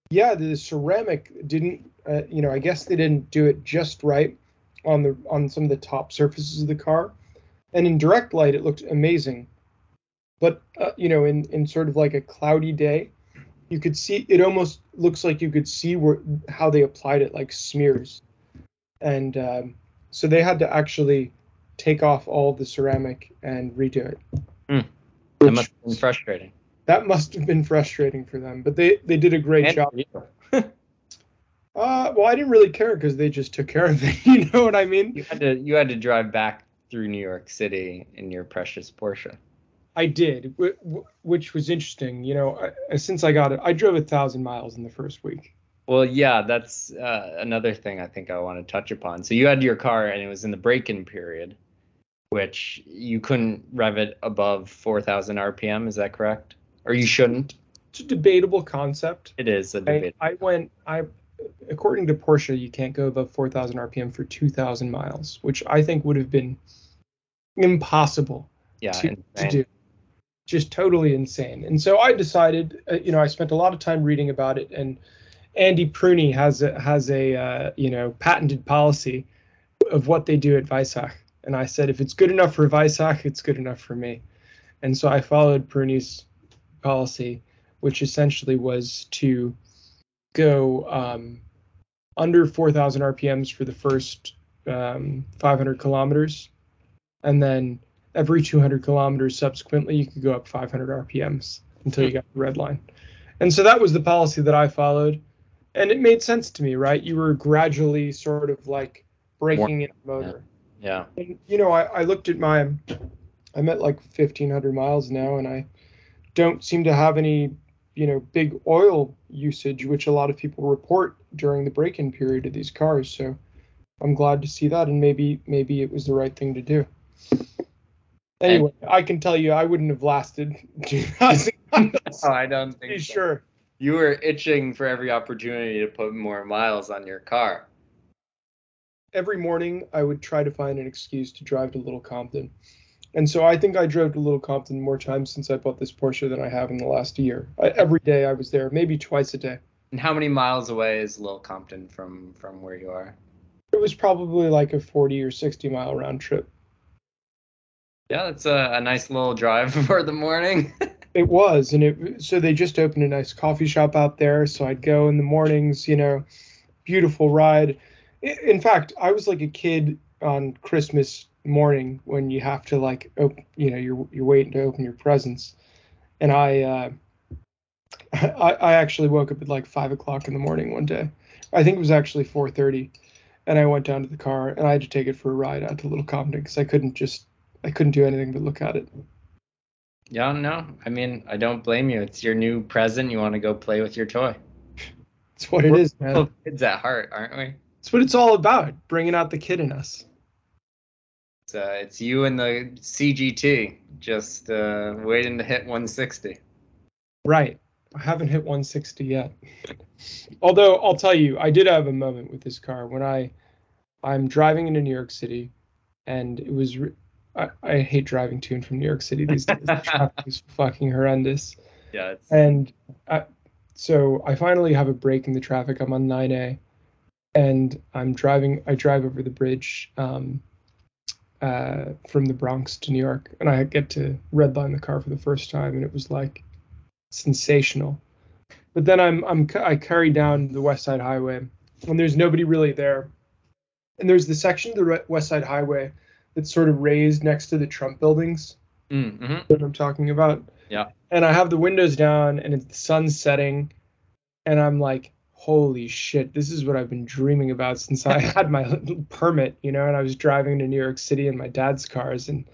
Yeah, the ceramic didn't Uh, you know, I guess they didn't do it just right on the on some of the top surfaces of the car, and in direct light it looked amazing, but uh, you know, in in sort of like a cloudy day, you could see it almost looks like you could see where how they applied it, like smears, and um, so they had to actually take off all the ceramic and redo it. Mm. That must have been frustrating. That must have been frustrating for them, but they they did a great and job. Yeah. Uh, well, I didn't really care because they just took care of it. You know what I mean? You had to you had to drive back through New York City in your precious Porsche. I did, w- w- which was interesting. You know, I, since I got it, I drove a thousand miles in the first week. Well, yeah, that's uh, another thing I think I want to touch upon. So you had your car, and it was in the break-in period, which you couldn't rev it above four thousand R P M. Is that correct? Or you shouldn't? It's a debatable concept. It is a debate. I, I went. I. According to Porsche, you can't go above four thousand R P M for two thousand miles, which I think would have been impossible yeah, to, to do. Just totally insane. And so I decided, uh, you know, I spent a lot of time reading about it. And Andy Pruney has a, has a uh, you know, patented policy of what they do at Weissach. And I said, if it's good enough for Weissach, it's good enough for me. And so I followed Pruney's policy, which essentially was to go um, under four thousand R P Ms for the first um, five hundred kilometers, and then every two hundred kilometers subsequently, you could go up five hundred R P Ms until you got the red line. And so that was the policy that I followed, and it made sense to me, right? You were gradually sort of like breaking in a motor. Yeah. yeah. And, you know, I, I looked at my, I'm at like fifteen hundred miles now, and I don't seem to have any, you know, big oil usage, which a lot of people report during the break-in period of these cars. So I'm glad to see that, and maybe maybe it was the right thing to do. Anyway, and I can tell you I wouldn't have lasted two thousand No, I don't think so. Sure. You were itching for every opportunity to put more miles on your car. Every morning I would try to find an excuse to drive to Little Compton. And so I think I drove to Little Compton more times since I bought this Porsche than I have in the last year. I, every day I was there, maybe twice a day. And how many miles away is Little Compton from, from where you are? It was probably like a forty or sixty mile round trip. Yeah, that's a, a nice little drive for the morning. It was. And it, so they just opened a nice coffee shop out there. So I'd go in the mornings, you know, beautiful ride. In fact, I was like a kid on Christmas morning when you have to like, open, you know, you're you're waiting to open your presents. And I, uh, I, I actually woke up at like five o'clock in the morning one day. I think it was actually four thirty, and I went down to the car and I had to take it for a ride out to Little Compton because I couldn't just, I couldn't do anything but look at it. Yeah, no, I mean, I don't blame you. It's your new present. You want to go play with your toy. It's what We're it is, man. Kids at heart, aren't we? That's what it's all about, bringing out the kid in us. It's, uh, it's you and the C G T, just uh, waiting to hit one sixty. Right. I haven't hit one sixty yet. Although, I'll tell you, I did have a moment with this car when I, I'm driving into New York City, and it was... Re- I, I hate driving to and from New York City these days. The traffic is fucking horrendous. Yeah. It's... And I, so I finally have a break in the traffic. I'm on nine A. And I'm driving, I drive over the bridge um, uh, from the Bronx to New York, and I get to redline the car for the first time, and it was like sensational. But then I'm, I'm, I carry down the West Side Highway, and there's nobody really there. And there's the section of the West Side Highway that's sort of raised next to the Trump buildings mm-hmm. that I'm talking about. Yeah. And I have the windows down, and it's the sun setting, and I'm like, holy shit, this is what I've been dreaming about since I had my permit, you know, and I was driving to New York City in my dad's cars. And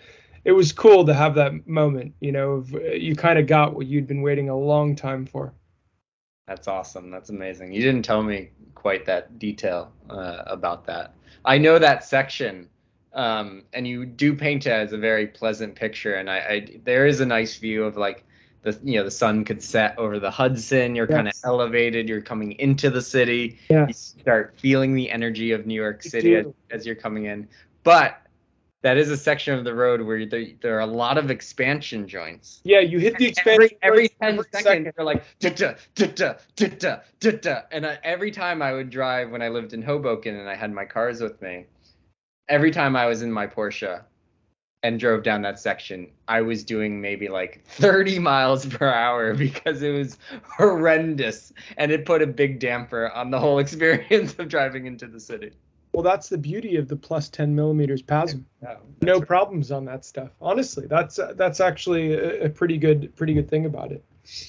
it was cool to have that moment, you know, of, you kind of got what you'd been waiting a long time for. That's awesome. That's amazing. You didn't tell me quite that detail uh, about that. I know that section um, and you do paint it as a very pleasant picture. And I, I there is a nice view of like, The, you know, the sun could set over the Hudson. You're yes. kind of elevated. You're coming into the city. Yes. You start feeling the energy of New York City as, as you're coming in. But that is a section of the road where there, there are a lot of expansion joints. Yeah, you hit the expansion joints every ten seconds. They're like, da-da, da-da, da-da, da-da. And I, every time I would drive when I lived in Hoboken and I had my cars with me, every time I was in my Porsche and drove down that section, I was doing maybe like thirty miles per hour because it was horrendous. And it put a big damper on the whole experience of driving into the city. Well, that's the beauty of the plus ten millimeters P A S M. Yeah, no right. problems on that stuff. Honestly, that's uh, that's actually a, a pretty good pretty good thing about it.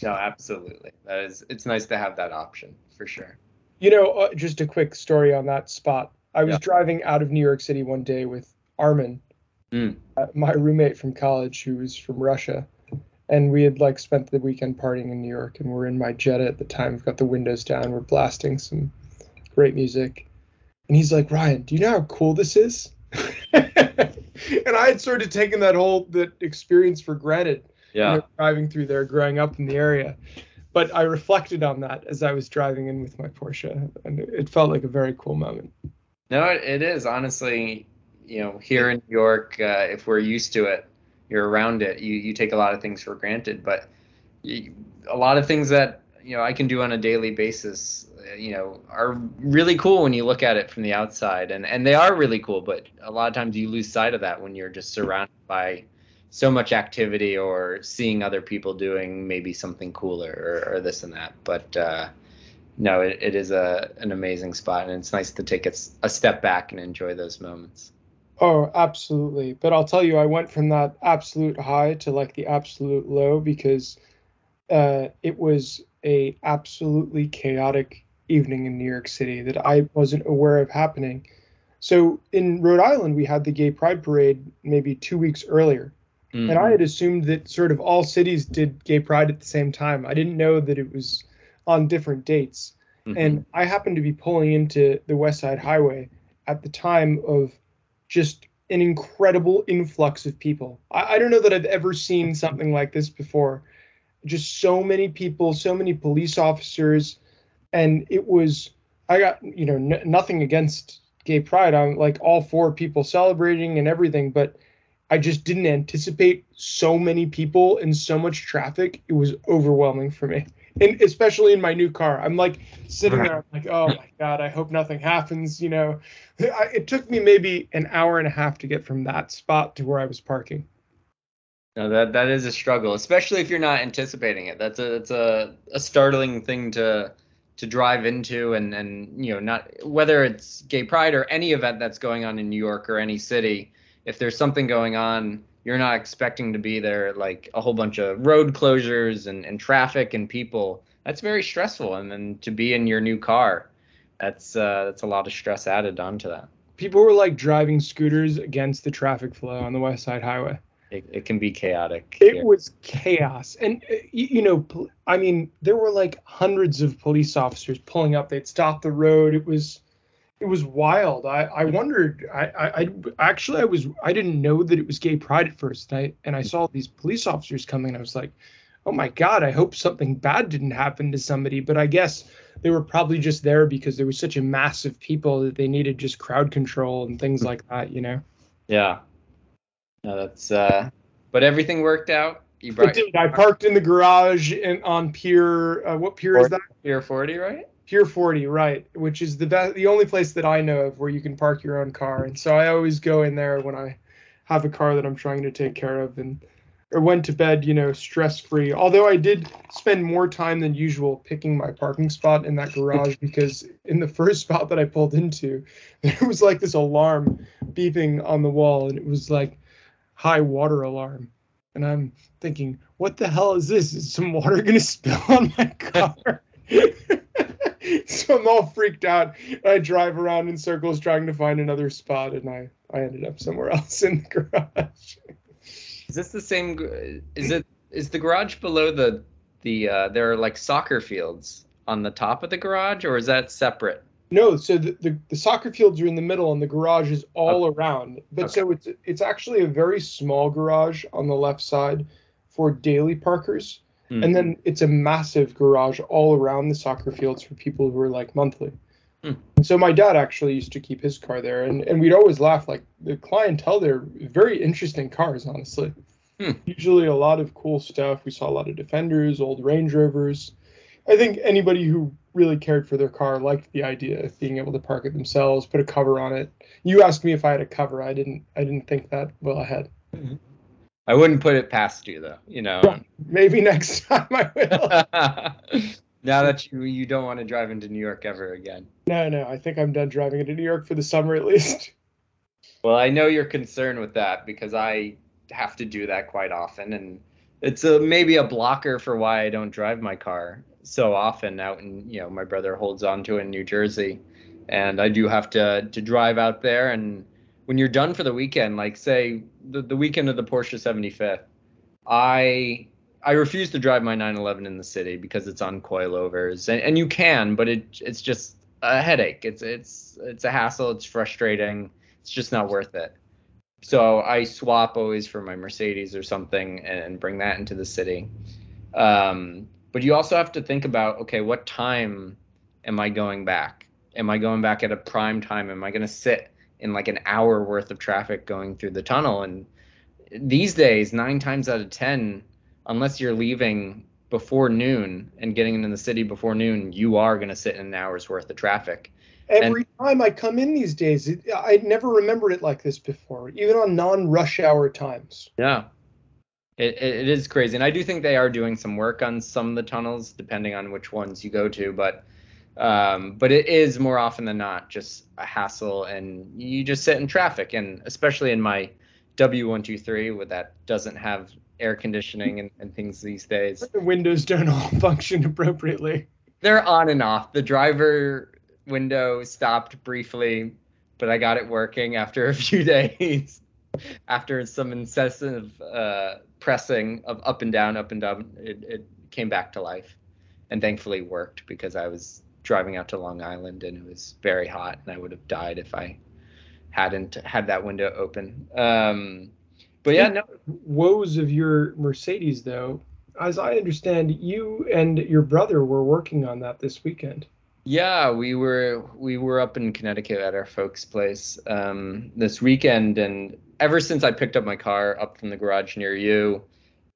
No, absolutely. That is, it's nice to have that option for sure. You know, uh, just a quick story on that spot. I was yeah. driving out of New York City one day with Armin, Mm. Uh, my roommate from college who was from Russia, and we had like spent the weekend partying in New York, and we're in my Jetta at the time. We've got the windows down. We're blasting some great music. And he's like, Ryan, do you know how cool this is? And I had sort of taken that whole that experience for granted. Yeah. You know, driving through there, growing up in the area. But I reflected on that as I was driving in with my Porsche, and it felt like a very cool moment. No, it is, honestly. You know, here in New York, uh, if we're used to it, you're around it, you, you take a lot of things for granted. But you, a lot of things that, you know, I can do on a daily basis, you know, are really cool when you look at it from the outside. And, and they are really cool, but a lot of times you lose sight of that when you're just surrounded by so much activity or seeing other people doing maybe something cooler or, or this and that. But uh, no, it, it is a an amazing spot, and it's nice to take a, a step back and enjoy those moments. Oh, absolutely. But I'll tell you, I went from that absolute high to like the absolute low because uh, it was a absolutely chaotic evening in New York City that I wasn't aware of happening. So in Rhode Island, we had the Gay Pride Parade maybe two weeks earlier. Mm-hmm. And I had assumed that sort of all cities did Gay Pride at the same time. I didn't know that it was on different dates. Mm-hmm. And I happened to be pulling into the West Side Highway at the time of just an incredible influx of people. I, I don't know that I've ever seen something like this before. just so many people, so many police officers. And it was, I got, you know, n- nothing against gay pride. I'm like all for people celebrating and everything, but I just didn't anticipate so many people and so much traffic. It was overwhelming for me. And especially in my new car, I'm like sitting there, I'm like, oh my God, I hope nothing happens. You know, I, it took me maybe an hour and a half to get from that spot to where I was parking. No, that, that is a struggle, especially if you're not anticipating it. That's a, that's a, a startling thing to, to drive into and, and, you know, not whether it's gay pride or any event that's going on in New York or any city, if there's something going on, you're not expecting to be there, like a whole bunch of road closures and, and traffic and people. That's very stressful. And then to be in your new car, that's uh, that's a lot of stress added onto that. People were like driving scooters against the traffic flow on the West Side Highway. It, it can be chaotic. It here. was chaos. And, you know, I mean, there were like hundreds of police officers pulling up. They'd stop the road. It was it was wild. I, I wondered, I, I, I actually, I was, I didn't know that it was gay pride at first. And I, and I saw these police officers coming and I was like, oh my God, I hope something bad didn't happen to somebody. But I guess they were probably just there because there was such a mass of people that they needed just crowd control and things like that, you know? Yeah. No, that's, uh, but everything worked out. You brought, it did. I parked in the garage and on Pier, uh, what Pier forty, is that? Pier forty, right? Pier forty, right. Which is the best, the only place that I know of where you can park your own car. And so I always go in there when I have a car that I'm trying to take care of, and or went to bed, you know, stress-free. Although I did spend more time than usual picking my parking spot in that garage because in the first spot that I pulled into, there was like this alarm beeping on the wall, and it was like, high water alarm. And I'm thinking, what the hell is this? Is some water going to spill on my car? So I'm all freaked out. I drive around in circles trying to find another spot, and I, I ended up somewhere else in the garage. Is this the same? Is it is the garage below the, the uh, there are like soccer fields on the top of the garage, or is that separate? No, so the, the, the soccer fields are in the middle and the garage is all okay. around. But okay. so it's it's actually a very small garage on the left side for daily parkers. Mm-hmm. And then it's a massive garage all around the soccer fields for people who are like monthly. Mm. And so my dad actually used to keep his car there. And, and we'd always laugh, like the clientele there, very interesting cars, honestly. Mm. Usually a lot of cool stuff. We saw a lot of Defenders, old Range Rovers. I think anybody who really cared for their car liked the idea of being able to park it themselves, put a cover on it. You asked me if I had a cover. I didn't I didn't think that well ahead. I wouldn't put it past you though, you know. Yeah, maybe next time I will. Now that you you don't want to drive into New York ever again. No, no, I think I'm done driving into New York for the summer at least. Well, I know you're concerned with that because I have to do that quite often, and it's a, maybe a blocker for why I don't drive my car so often out in, you know, my brother holds on to in New Jersey, and I do have to to drive out there. And when you're done for the weekend, like say the, the weekend of the Porsche seventy-fifth, I I refuse to drive my nine eleven in the city because it's on coilovers, and, and you can, but it it's just a headache. It's it's it's a hassle. It's frustrating. It's just not worth it. So I swap always for my Mercedes or something and bring that into the city. Um, But you also have to think about, okay, what time am I going back? Am I going back at a prime time? Am I going to sit in like an hour worth of traffic going through the tunnel? And these days, nine times out of ten, unless you're leaving before noon and getting into the city before noon, you are going to sit in an hour's worth of traffic. Every and, time I come in these days, it, I never remembered it like this before, even on non-rush hour times. Yeah. It, it is crazy. And I do think they are doing some work on some of the tunnels, depending on which ones you go to. But um, but it is more often than not just a hassle. And you just sit in traffic. And especially in my W one twenty-three, where that doesn't have air conditioning and, and things these days. The windows don't all function appropriately. They're on and off. The driver window stopped briefly, but I got it working after a few days. After some incessant uh, pressing of up and down, up and down, it, it came back to life and thankfully worked because I was driving out to Long Island and it was very hot and I would have died if I hadn't had that window open. Um, but yeah, no. Woes of your Mercedes, though, as I understand, you and your brother were working on that this weekend. Yeah, we were we were up in Connecticut at our folks' place um, this weekend, and ever since I picked up my car up from the garage near you,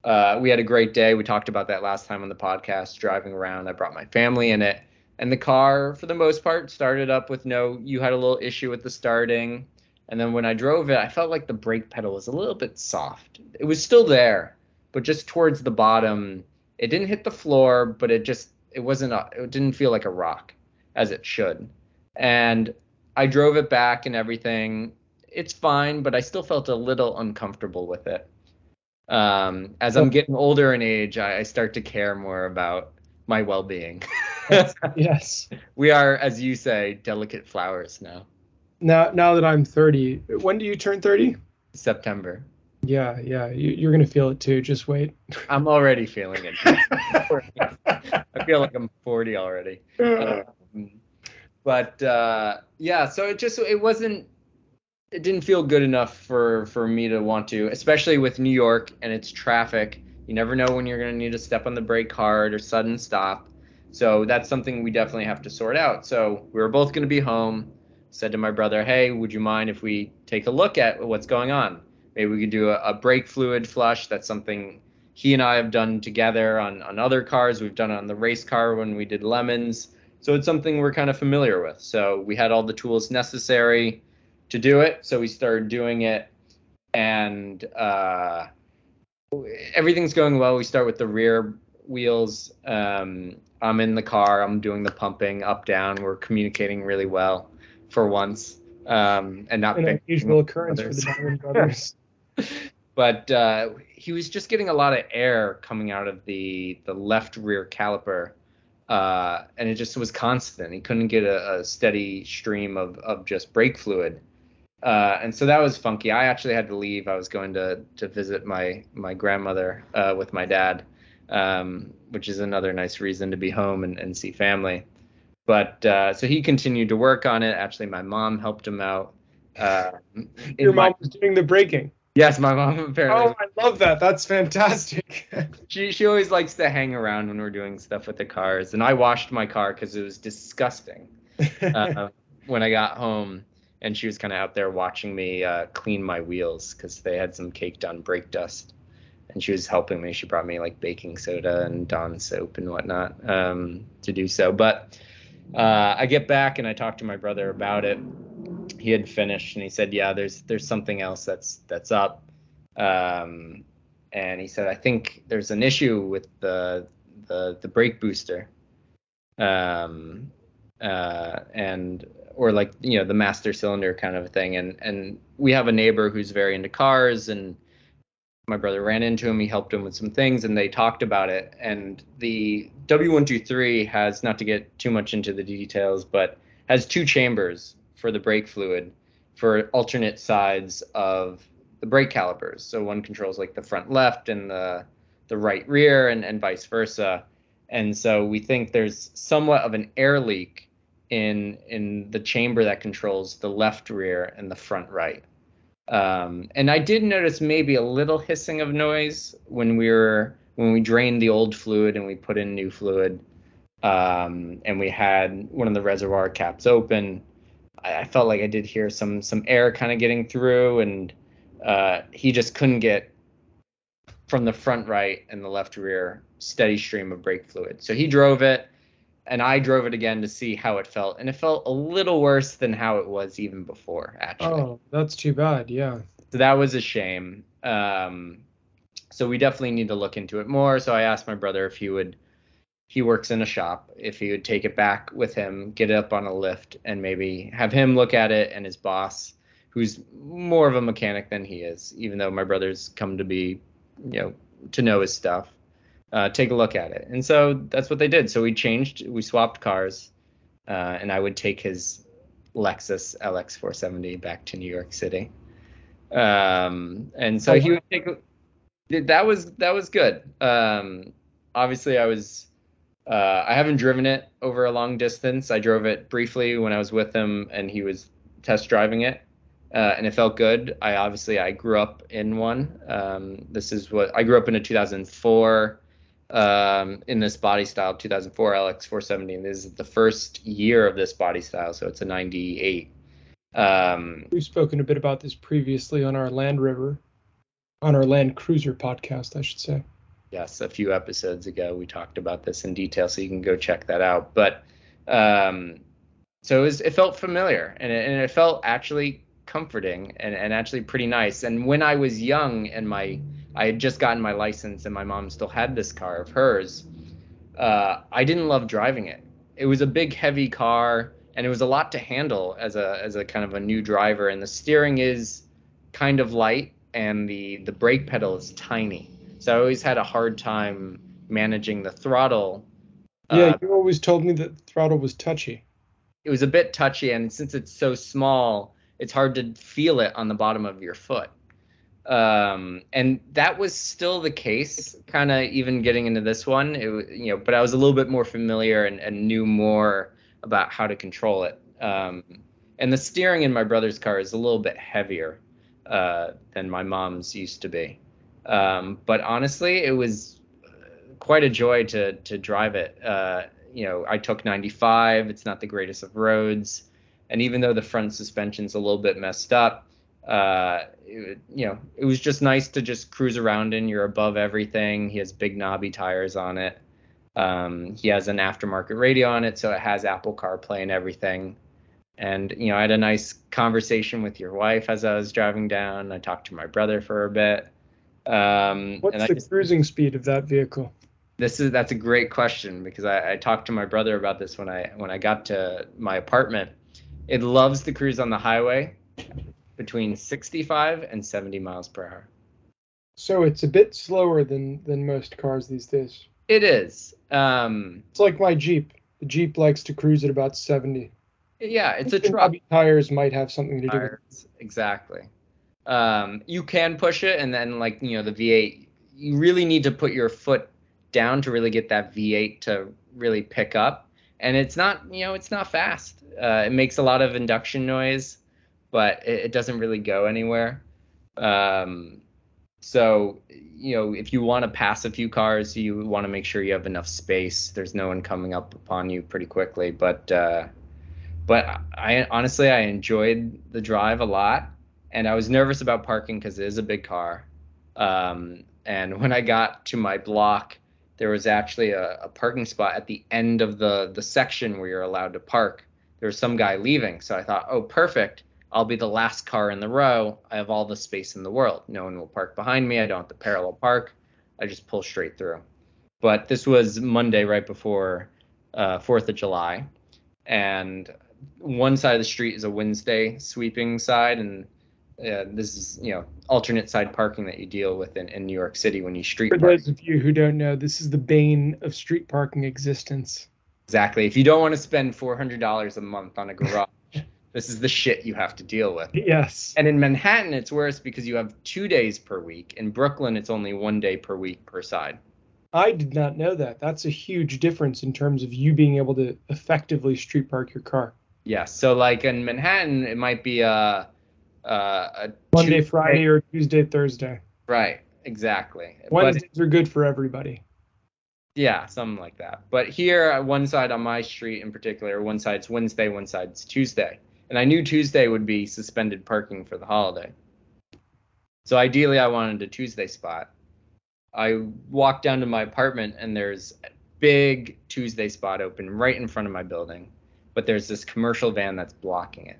uh, we had a great day. We talked about that last time on the podcast, driving around. I brought my family in it, and the car, for the most part, started up with no, you had a little issue with the starting, and then when I drove it, I felt like the brake pedal was a little bit soft. It was still there, but just towards the bottom, it didn't hit the floor, but it just, it wasn't, a, it didn't feel like a rock, as it should. And I drove it back and everything. It's fine, but I still felt a little uncomfortable with it. Um, as I'm getting older in age, I, I start to care more about my well-being. Yes. Yes. We are, as you say, delicate flowers now. Now now that I'm thirty, when do you turn thirty? September. Yeah, yeah. You, you're going to feel it too. Just wait. I'm already feeling it. I feel like I'm forty already. Uh, But, uh, yeah, so it just, it wasn't, it didn't feel good enough for, for me to want to, especially with New York and its traffic. You never know when you're going to need to step on the brake hard or sudden stop. So that's something we definitely have to sort out. So we were both going to be home. Said to my brother, hey, would you mind if we take a look at what's going on? Maybe we could do a, a brake fluid flush. That's something he and I have done together on, on other cars. We've done it on the race car when we did Lemons. So it's something we're kind of familiar with. So we had all the tools necessary to do it. So we started doing it, and uh, everything's going well. We start with the rear wheels. Um, I'm in the car. I'm doing the pumping up, down. We're communicating really well for once, um, and not an unusual occurrence for the Diamond Brothers. But uh, he was just getting a lot of air coming out of the the left rear caliper. Uh, and it just was constant. He couldn't get a, a steady stream of, of just brake fluid. Uh, and so that was funky. I actually had to leave. I was going to, to visit my, my grandmother uh, with my dad, um, which is another nice reason to be home and, and see family. But uh, so he continued to work on it. Actually, my mom helped him out. Uh, Your mom my- was doing the braking. Yes, my mom apparently. Oh, I love that. That's fantastic. she she always likes to hang around when we're doing stuff with the cars. And I washed my car because it was disgusting uh, when I got home. And she was kind of out there watching me uh, clean my wheels because they had some caked on brake dust. And she was helping me. She brought me like baking soda and Dawn soap and whatnot um, to do so. But uh, I get back and I talk to my brother about it. He had finished, and he said, yeah, there's there's something else that's that's up. Um, and he said, I think there's an issue with the the, the brake booster. Um, uh, and or like, you know, the master cylinder kind of thing. And, and we have a neighbor who's very into cars, and my brother ran into him. He helped him with some things, and they talked about it. And the W one twenty-three has, not to get too much into the details, but has two chambers for the brake fluid for alternate sides of the brake calipers. So one controls like the front left and the the right rear, and, and vice versa. And so we think there's somewhat of an air leak in in the chamber that controls the left rear and the front right. Um, and I did notice maybe a little hissing of noise when we were when we drained the old fluid and we put in new fluid, um, and we had one of the reservoir caps open. I felt like I did hear some some air kind of getting through, and uh, he just couldn't get from the front right and the left rear steady stream of brake fluid. So he drove it, and I drove it again to see how it felt, and it felt a little worse than how it was even before, actually. Oh, that's too bad, yeah. So that was a shame. Um, so we definitely need to look into it more. So I asked my brother if he would He works in a shop, if he would take it back with him, get it up on a lift, and maybe have him look at it and his boss, who's more of a mechanic than he is, even though my brother's come to be, you know, to know his stuff, uh, take a look at it. And so that's what they did. So we changed, we swapped cars, uh, and I would take his Lexus L X four seventy back to New York City. Um, and so oh, he would take, that was, that was good. Um, obviously I was, Uh, I haven't driven it over a long distance. I drove it briefly when I was with him, and he was test driving it, uh, and it felt good. I obviously I grew up in one. Um, this is what I grew up in a two thousand four um, in this body style, two thousand four L X four seventy. And this is the first year of this body style, so it's a ninety-eight. Um, We've spoken a bit about this previously on our Land River, on our Land Cruiser podcast, I should say. Yes, a few episodes ago we talked about this in detail, so you can go check that out. But um, so it, was, it felt familiar, and it, and it felt actually comforting and, and actually pretty nice. And when I was young and my I had just gotten my license and my mom still had this car of hers, uh, I didn't love driving it. It was a big, heavy car, and it was a lot to handle as a as a kind of a new driver. And the steering is kind of light, and the, the brake pedal is tiny. So I always had a hard time managing the throttle. Yeah, uh, you always told me that the throttle was touchy. It was a bit touchy, and since it's so small, it's hard to feel it on the bottom of your foot. Um, and that was still the case, kind of even getting into this one. It, you know, but I was a little bit more familiar and, and knew more about how to control it. Um, and the steering in my brother's car is a little bit heavier uh, than my mom's used to be. Um, but honestly, it was quite a joy to to drive it. Uh, you know, I took ninety-five. It's not the greatest of roads. And even though the front suspension's a little bit messed up, uh, it, you know, it was just nice to just cruise around in. You're above everything. He has big knobby tires on it. Um, he has an aftermarket radio on it, so it has Apple CarPlay and everything. And, you know, I had a nice conversation with your wife as I was driving down. I talked to my brother for a bit. Um, What's and the just, cruising speed of that vehicle? This is that's a great question, because I, I talked to my brother about this when I when I got to my apartment. It loves to cruise on the highway between sixty-five and seventy miles per hour. So it's a bit slower than than most cars these days. It is. Um, it's like my Jeep. The Jeep likes to cruise at about seventy. Yeah, it's a truck. Tires might have something to do with it. Exactly. Um, you can push it, and then, like, you know, the V eight, you really need to put your foot down to really get that V eight to really pick up. And it's not, you know, it's not fast. Uh, it makes a lot of induction noise, but it, it doesn't really go anywhere. Um, so, you know, if you want to pass a few cars, you want to make sure you have enough space. There's no one coming up upon you pretty quickly. But, uh, but I honestly, I enjoyed the drive a lot. And I was nervous about parking because it is a big car. Um, and when I got to my block, there was actually a, a parking spot at the end of the, the section where you're allowed to park. There was some guy leaving. So I thought, oh, perfect. I'll be the last car in the row. I have all the space in the world. No one will park behind me. I don't have to parallel park. I just pull straight through. But this was Monday right before uh, fourth of July. And one side of the street is a Wednesday sweeping side, and Uh, this is, you know, alternate side parking that you deal with in, in New York City when you street park. For those of you who don't know, this is the bane of street parking existence. Exactly. If you don't want to spend four hundred dollars a month on a garage, this is the shit you have to deal with. Yes. And in Manhattan, it's worse because you have two days per week. In Brooklyn, it's only one day per week per side. I did not know that. That's a huge difference in terms of you being able to effectively street park your car. Yeah. So, like, in Manhattan, it might be a... Uh, Uh, Monday, Tuesday, Friday, or Tuesday, Thursday. Right, exactly. Wednesdays but, are good for everybody. Yeah, something like that. But here, one side on my street in particular, one side's Wednesday, one side's Tuesday. And I knew Tuesday would be suspended parking for the holiday. So ideally, I wanted a Tuesday spot. I walked down to my apartment, and there's a big Tuesday spot open right in front of my building. But there's this commercial van that's blocking it.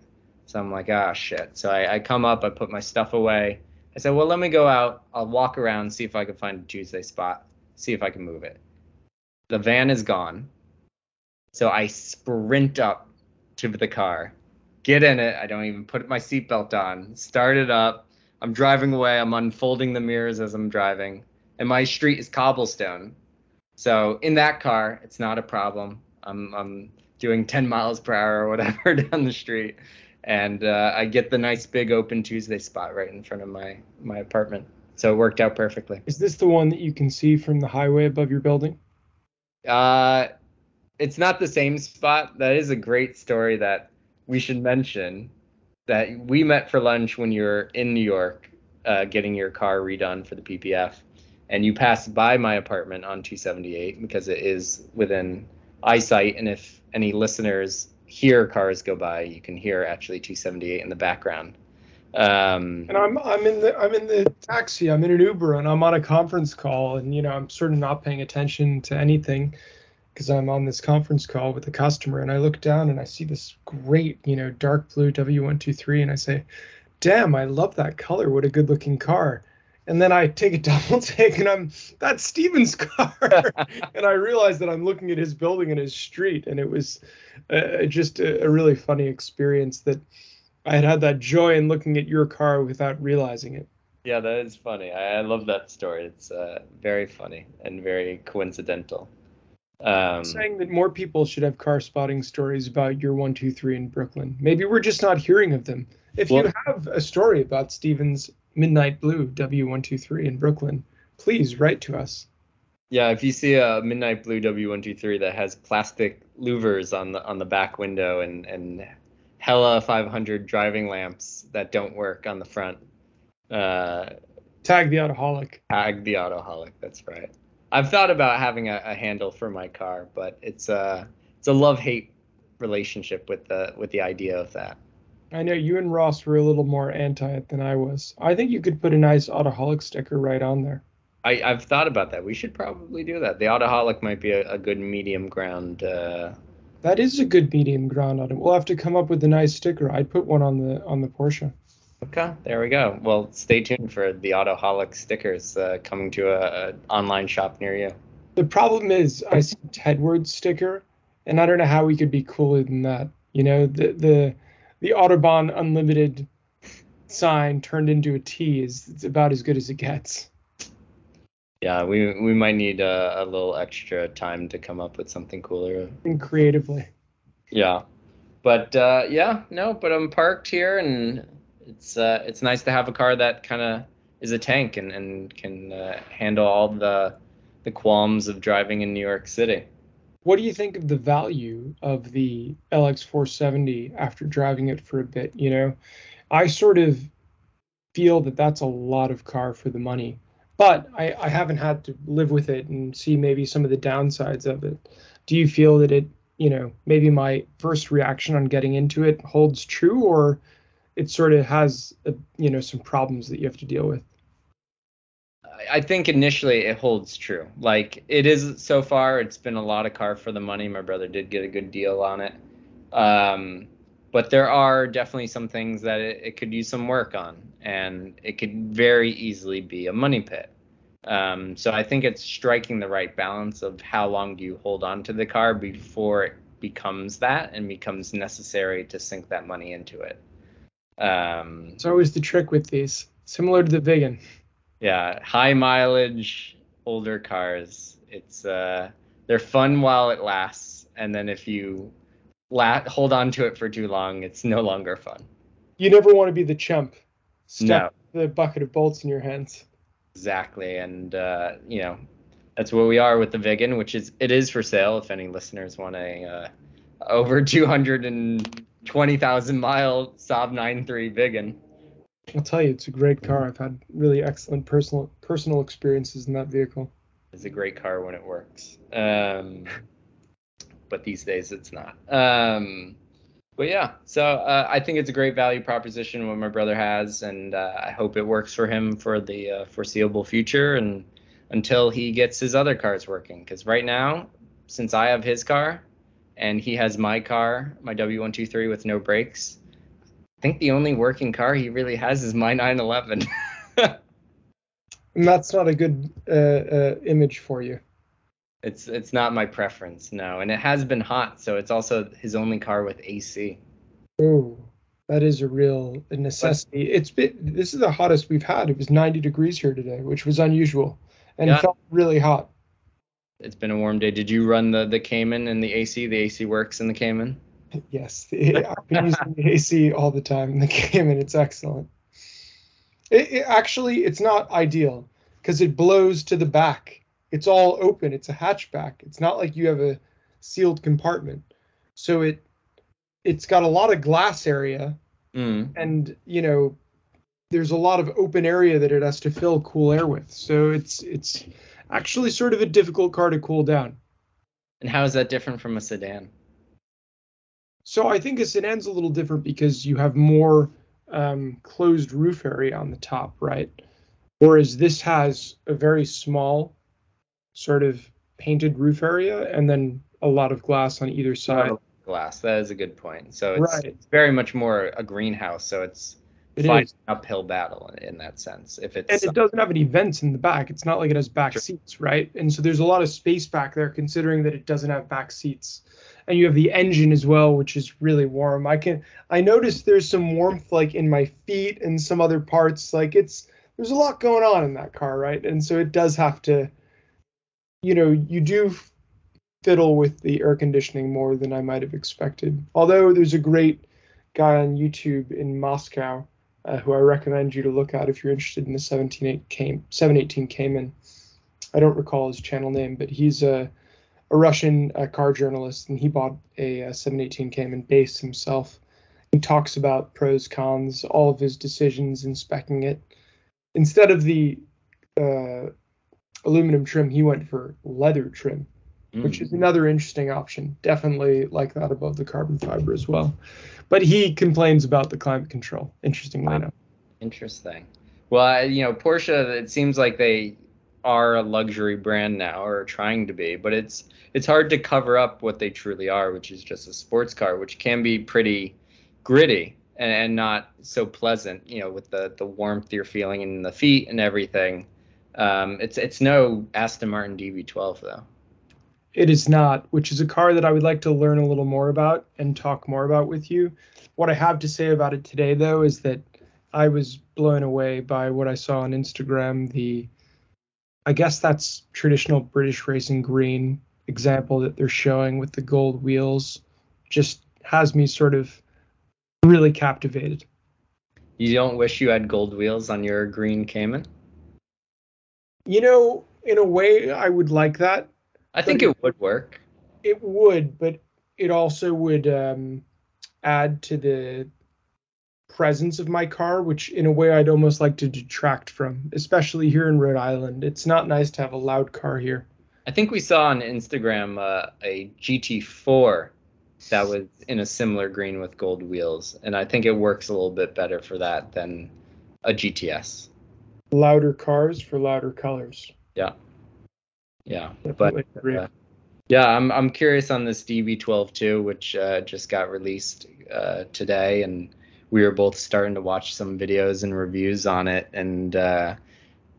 So I'm like, ah, shit. So I, I come up, I put my stuff away. I said, well, let me go out. I'll walk around, see if I can find a Tuesday spot, see if I can move it. The van is gone. So I sprint up to the car, get in it. I don't even put my seatbelt on, start it up. I'm driving away. I'm unfolding the mirrors as I'm driving. And my street is cobblestone. So in that car, it's not a problem. I'm, I'm doing ten miles per hour or whatever down the street. And uh, I get the nice big open Tuesday spot right in front of my, my apartment. So it worked out perfectly. Is this the one that you can see from the highway above your building? Uh, it's not the same spot. That is a great story that we should mention, that we met for lunch when you were in New York uh, getting your car redone for the P P F. and you pass by my apartment on two seventy-eight because it is within eyesight, and if any listeners hear cars go by, you can hear actually two seventy-eight in the background. Um, and I'm I'm in the I'm in the taxi, I'm in an Uber, and I'm on a conference call, and you know I'm sort of not paying attention to anything because I'm on this conference call with the customer, and I look down and I see this great, you know, dark blue W one twenty-three, and I say, "Damn, I love that color. What a good looking car." And then I take a double take, and I'm, that's Stephen's car. And I realized that I'm looking at his building and his street. And it was uh, just a, a really funny experience that I had had that joy in looking at your car without realizing it. Yeah, that is funny. I, I love that story. It's uh, very funny and very coincidental. Um, I'm saying that more people should have car spotting stories about your one two three in Brooklyn. Maybe we're just not hearing of them. If well, you have a story about Stephen's Midnight Blue W one twenty-three in Brooklyn, please write to us. Yeah, if you see a Midnight Blue W one twenty-three that has plastic louvers on the on the back window and and hella five hundred driving lamps that don't work on the front, uh, tag the Autoholic. Tag the Autoholic. That's right. I've thought about having a, a handle for my car, but it's a it's a love-hate relationship with the with the idea of that. I know you and Ross were a little more anti it than I was. I think you could put a nice Autoholic sticker right on there. I, I've thought about that. We should probably do that. The Autoholic might be a, a good medium ground. Uh... That is a good medium ground. We'll have to come up with a nice sticker. I'd put one on the on the Porsche. Okay, there we go. Well, stay tuned for the Autoholic stickers uh, coming to a, a online shop near you. The problem is I see Tedward's sticker, and I don't know how we could be cooler than that. You know, the the... The Autobahn Unlimited sign turned into a T is it's about as good as it gets. Yeah, we we might need a, a little extra time to come up with something cooler and creatively. Yeah, but uh, yeah, no, but I'm parked here, and it's uh, it's nice to have a car that kind of is a tank and and can uh, handle all the the qualms of driving in New York City. What do you think of the value of the L X four seventy after driving it for a bit? You know, I sort of feel that that's a lot of car for the money, but I, I haven't had to live with it and see maybe some of the downsides of it. Do you feel that it, you know, maybe my first reaction on getting into it holds true, or it sort of has, a, you know, some problems that you have to deal with? I think initially it holds true. Like it is so far, it's been a lot of car for the money. My brother did get a good deal on it. Um, but there are definitely some things that it, it could use some work on, and it could very easily be a money pit. Um, so I think it's striking the right balance of how long do you hold on to the car before it becomes that and becomes necessary to sink that money into it. Um, it's always the trick with these, similar to the Vigan. Yeah, high mileage, older cars. It's uh, they're fun while it lasts, and then if you la- hold on to it for too long, it's no longer fun. You never want to be the chump, stuck no. the bucket of bolts in your hands. Exactly, and uh, you know that's where we are with the Vigan, which is it is for sale. If any listeners want a uh, over two hundred and twenty thousand mile Saab nine three Vigan. I'll tell you, it's a great car. I've had really excellent personal personal experiences in that vehicle. It's a great car when it works. Um, but these days it's not. Um, but yeah, so uh, I think it's a great value proposition what my brother has, and uh, I hope it works for him for the uh, foreseeable future and until he gets his other cars working. Because right now, since I have his car and he has my car, my W one twenty-three with no brakes, I think the only working car he really has is my nine eleven. And that's not a good uh, uh, image for you. It's it's not my preference, no. And it has been hot, so it's also his only car with A C. Oh, that is a real necessity. But, it's been, this is the hottest we've had. It was ninety degrees here today, which was unusual, and yeah. It felt really hot. It's been a warm day. Did you run the, the Cayman and the A C? The A C works in the Cayman? Yes, the, I've been using the A C all the time in the game, and it's excellent. It, it actually, it's not ideal because it blows to the back. It's all open. It's a hatchback. It's not like you have a sealed compartment. So it, it's got a lot of glass area, mm. and you know, there's a lot of open area that it has to fill cool air with. So it's it's actually sort of a difficult car to cool down. And how is that different from a sedan? So I think a sedan's a little different because you have more um, closed roof area on the top, right? Whereas this has a very small sort of painted roof area and then a lot of glass on either side. Glass, that is a good point. So it's, right. It's very much more a greenhouse. So it's it an uphill battle in, in that sense. If it's and it doesn't have any vents in the back. It's not like it has back sure. seats, right? And so there's a lot of space back there considering that it doesn't have back seats. And you have the engine as well, which is really warm. I can I noticed there's some warmth like in my feet and some other parts. Like it's there's a lot going on in that car, right? And so it does have to, you know, you do fiddle with the air conditioning more than I might have expected. Although there's a great guy on YouTube in Moscow uh, who I recommend you to look at if you're interested in the seven eighteen Cayman. I don't recall his channel name, but he's a, a Russian uh, car journalist, and he bought a, a seven eighteen Cayman base himself. He talks about pros, cons, all of his decisions in speccing it. Instead of the uh, aluminum trim, he went for leather trim, mm. which is another interesting option. Definitely like that above the carbon fiber as well. But he complains about the climate control. Interesting lineup. Interesting. Well, you know, Porsche, it seems like they are a luxury brand now, or trying to be, but it's it's hard to cover up what they truly are, which is just a sports car, which can be pretty gritty. And, and not so pleasant, you know, with the, the warmth you're feeling in the feet and everything. Um, it's it's no Aston Martin D B twelve, though. It is not, which is a car that I would like to learn a little more about and talk more about with you. What I have to say about it today, though, is that I was blown away by what I saw on Instagram. The, I guess that's traditional British racing green example that they're showing with the gold wheels. Just has me sort of really captivated. You don't wish you had gold wheels on your green Cayman? You know, in a way, I would like that. I think it would work. It would, but it also would um, add to the presence of my car, which in a way I'd almost like to detract from, especially here in Rhode Island. It's not nice to have a loud car here. I think we saw on Instagram uh, a G T four that was in a similar green with gold wheels, and I think it works a little bit better for that than a G T S. Louder cars for louder colors. Yeah, yeah, definitely. But uh, yeah, I'm I'm curious on this D B twelve too, which uh, just got released uh, today, and we were both starting to watch some videos and reviews on it, and uh,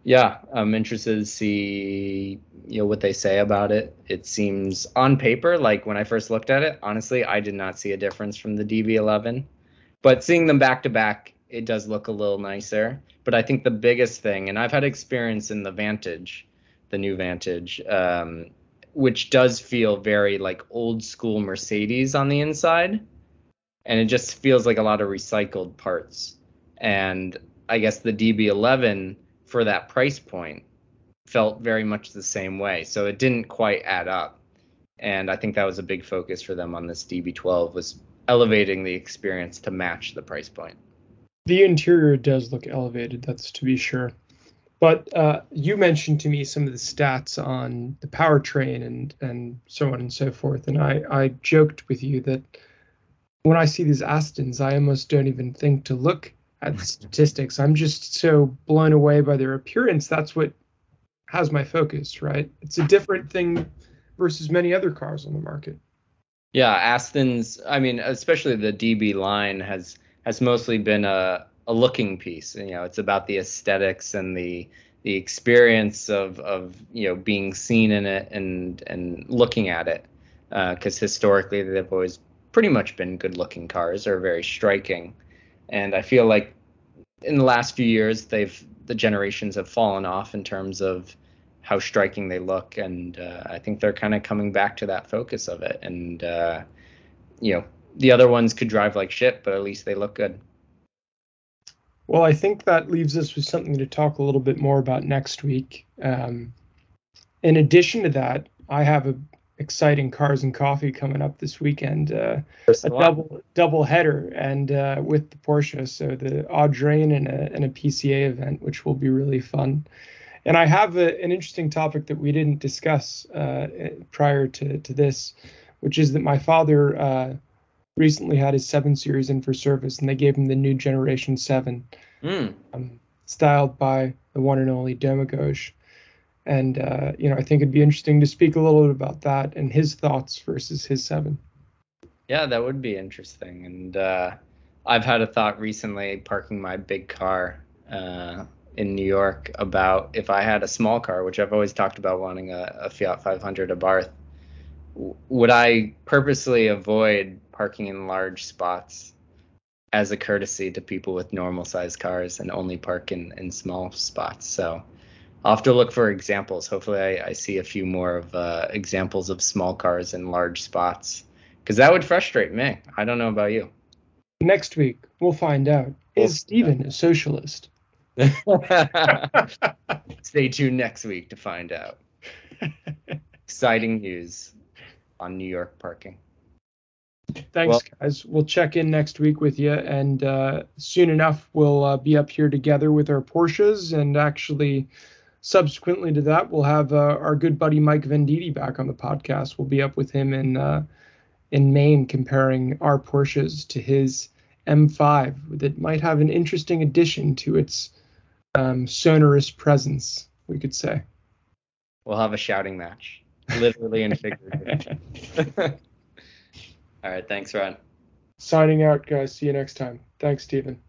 yeah, I'm interested to see, you know, what they say about it. It seems on paper, like when I first looked at it, honestly, I did not see a difference from the D B eleven. But seeing them back to back, it does look a little nicer. But I think the biggest thing, and I've had experience in the Vantage, the new Vantage, um, which does feel very like old school Mercedes on the inside. And it just feels like a lot of recycled parts. And I guess the D B eleven, for that price point, felt very much the same way. So it didn't quite add up. And I think that was a big focus for them on this D B twelve, was elevating the experience to match the price point. The interior does look elevated, that's to be sure. But uh, you mentioned to me some of the stats on the powertrain and, and so on and so forth. And I, I joked with you that when I see these Astons, I almost don't even think to look at the statistics. I'm just so blown away by their appearance. That's what has my focus, right? It's a different thing versus many other cars on the market. Yeah, Aston's, I mean, especially the D B line has has mostly been a, a looking piece. You know, it's about the aesthetics and the the experience of, of you know, being seen in it and, and looking at it. Because uh, historically, they've always pretty much been good-looking cars, or very striking. And I feel like in the last few years, they've the generations have fallen off in terms of how striking they look. And uh, I think they're kind of coming back to that focus of it. And, uh, you know, the other ones could drive like shit, but at least they look good. Well, I think that leaves us with something to talk a little bit more about next week. Um, in addition to that, I have a exciting Cars and Coffee coming up this weekend. Uh, a double double header and uh, with the Porsche, so the Audrain and a and a P C A event, which will be really fun. And I have a, an interesting topic that we didn't discuss uh, prior to to this, which is that my father uh, recently had his seven Series in for service, and they gave him the new Generation Seven, mm. um, styled by the one and only Demagoge. And, uh, you know, I think it'd be interesting to speak a little bit about that and his thoughts versus his seven. Yeah, that would be interesting. And uh, I've had a thought recently parking my big car uh, in New York about if I had a small car, which I've always talked about wanting a, a Fiat five hundred, a Barth, w- would I purposely avoid parking in large spots as a courtesy to people with normal sized cars and only park in, in small spots? So I'll have to look for examples. Hopefully I, I see a few more of uh, examples of small cars in large spots, because that would frustrate me. I don't know about you. Next week, we'll find out. Is Stephen a socialist? Stay tuned next week to find out. Exciting news on New York parking. Thanks, well, guys. We'll check in next week with you. And uh, soon enough, we'll uh, be up here together with our Porsches, and actually... subsequently to that, we'll have uh, our good buddy Mike Venditti back on the podcast. We'll be up with him in uh, in Maine comparing our Porsches to his M five that might have an interesting addition to its um, sonorous presence, we could say. We'll have a shouting match, literally and figuratively. All right, thanks, Ron. Signing out, guys. See you next time. Thanks, Stephen.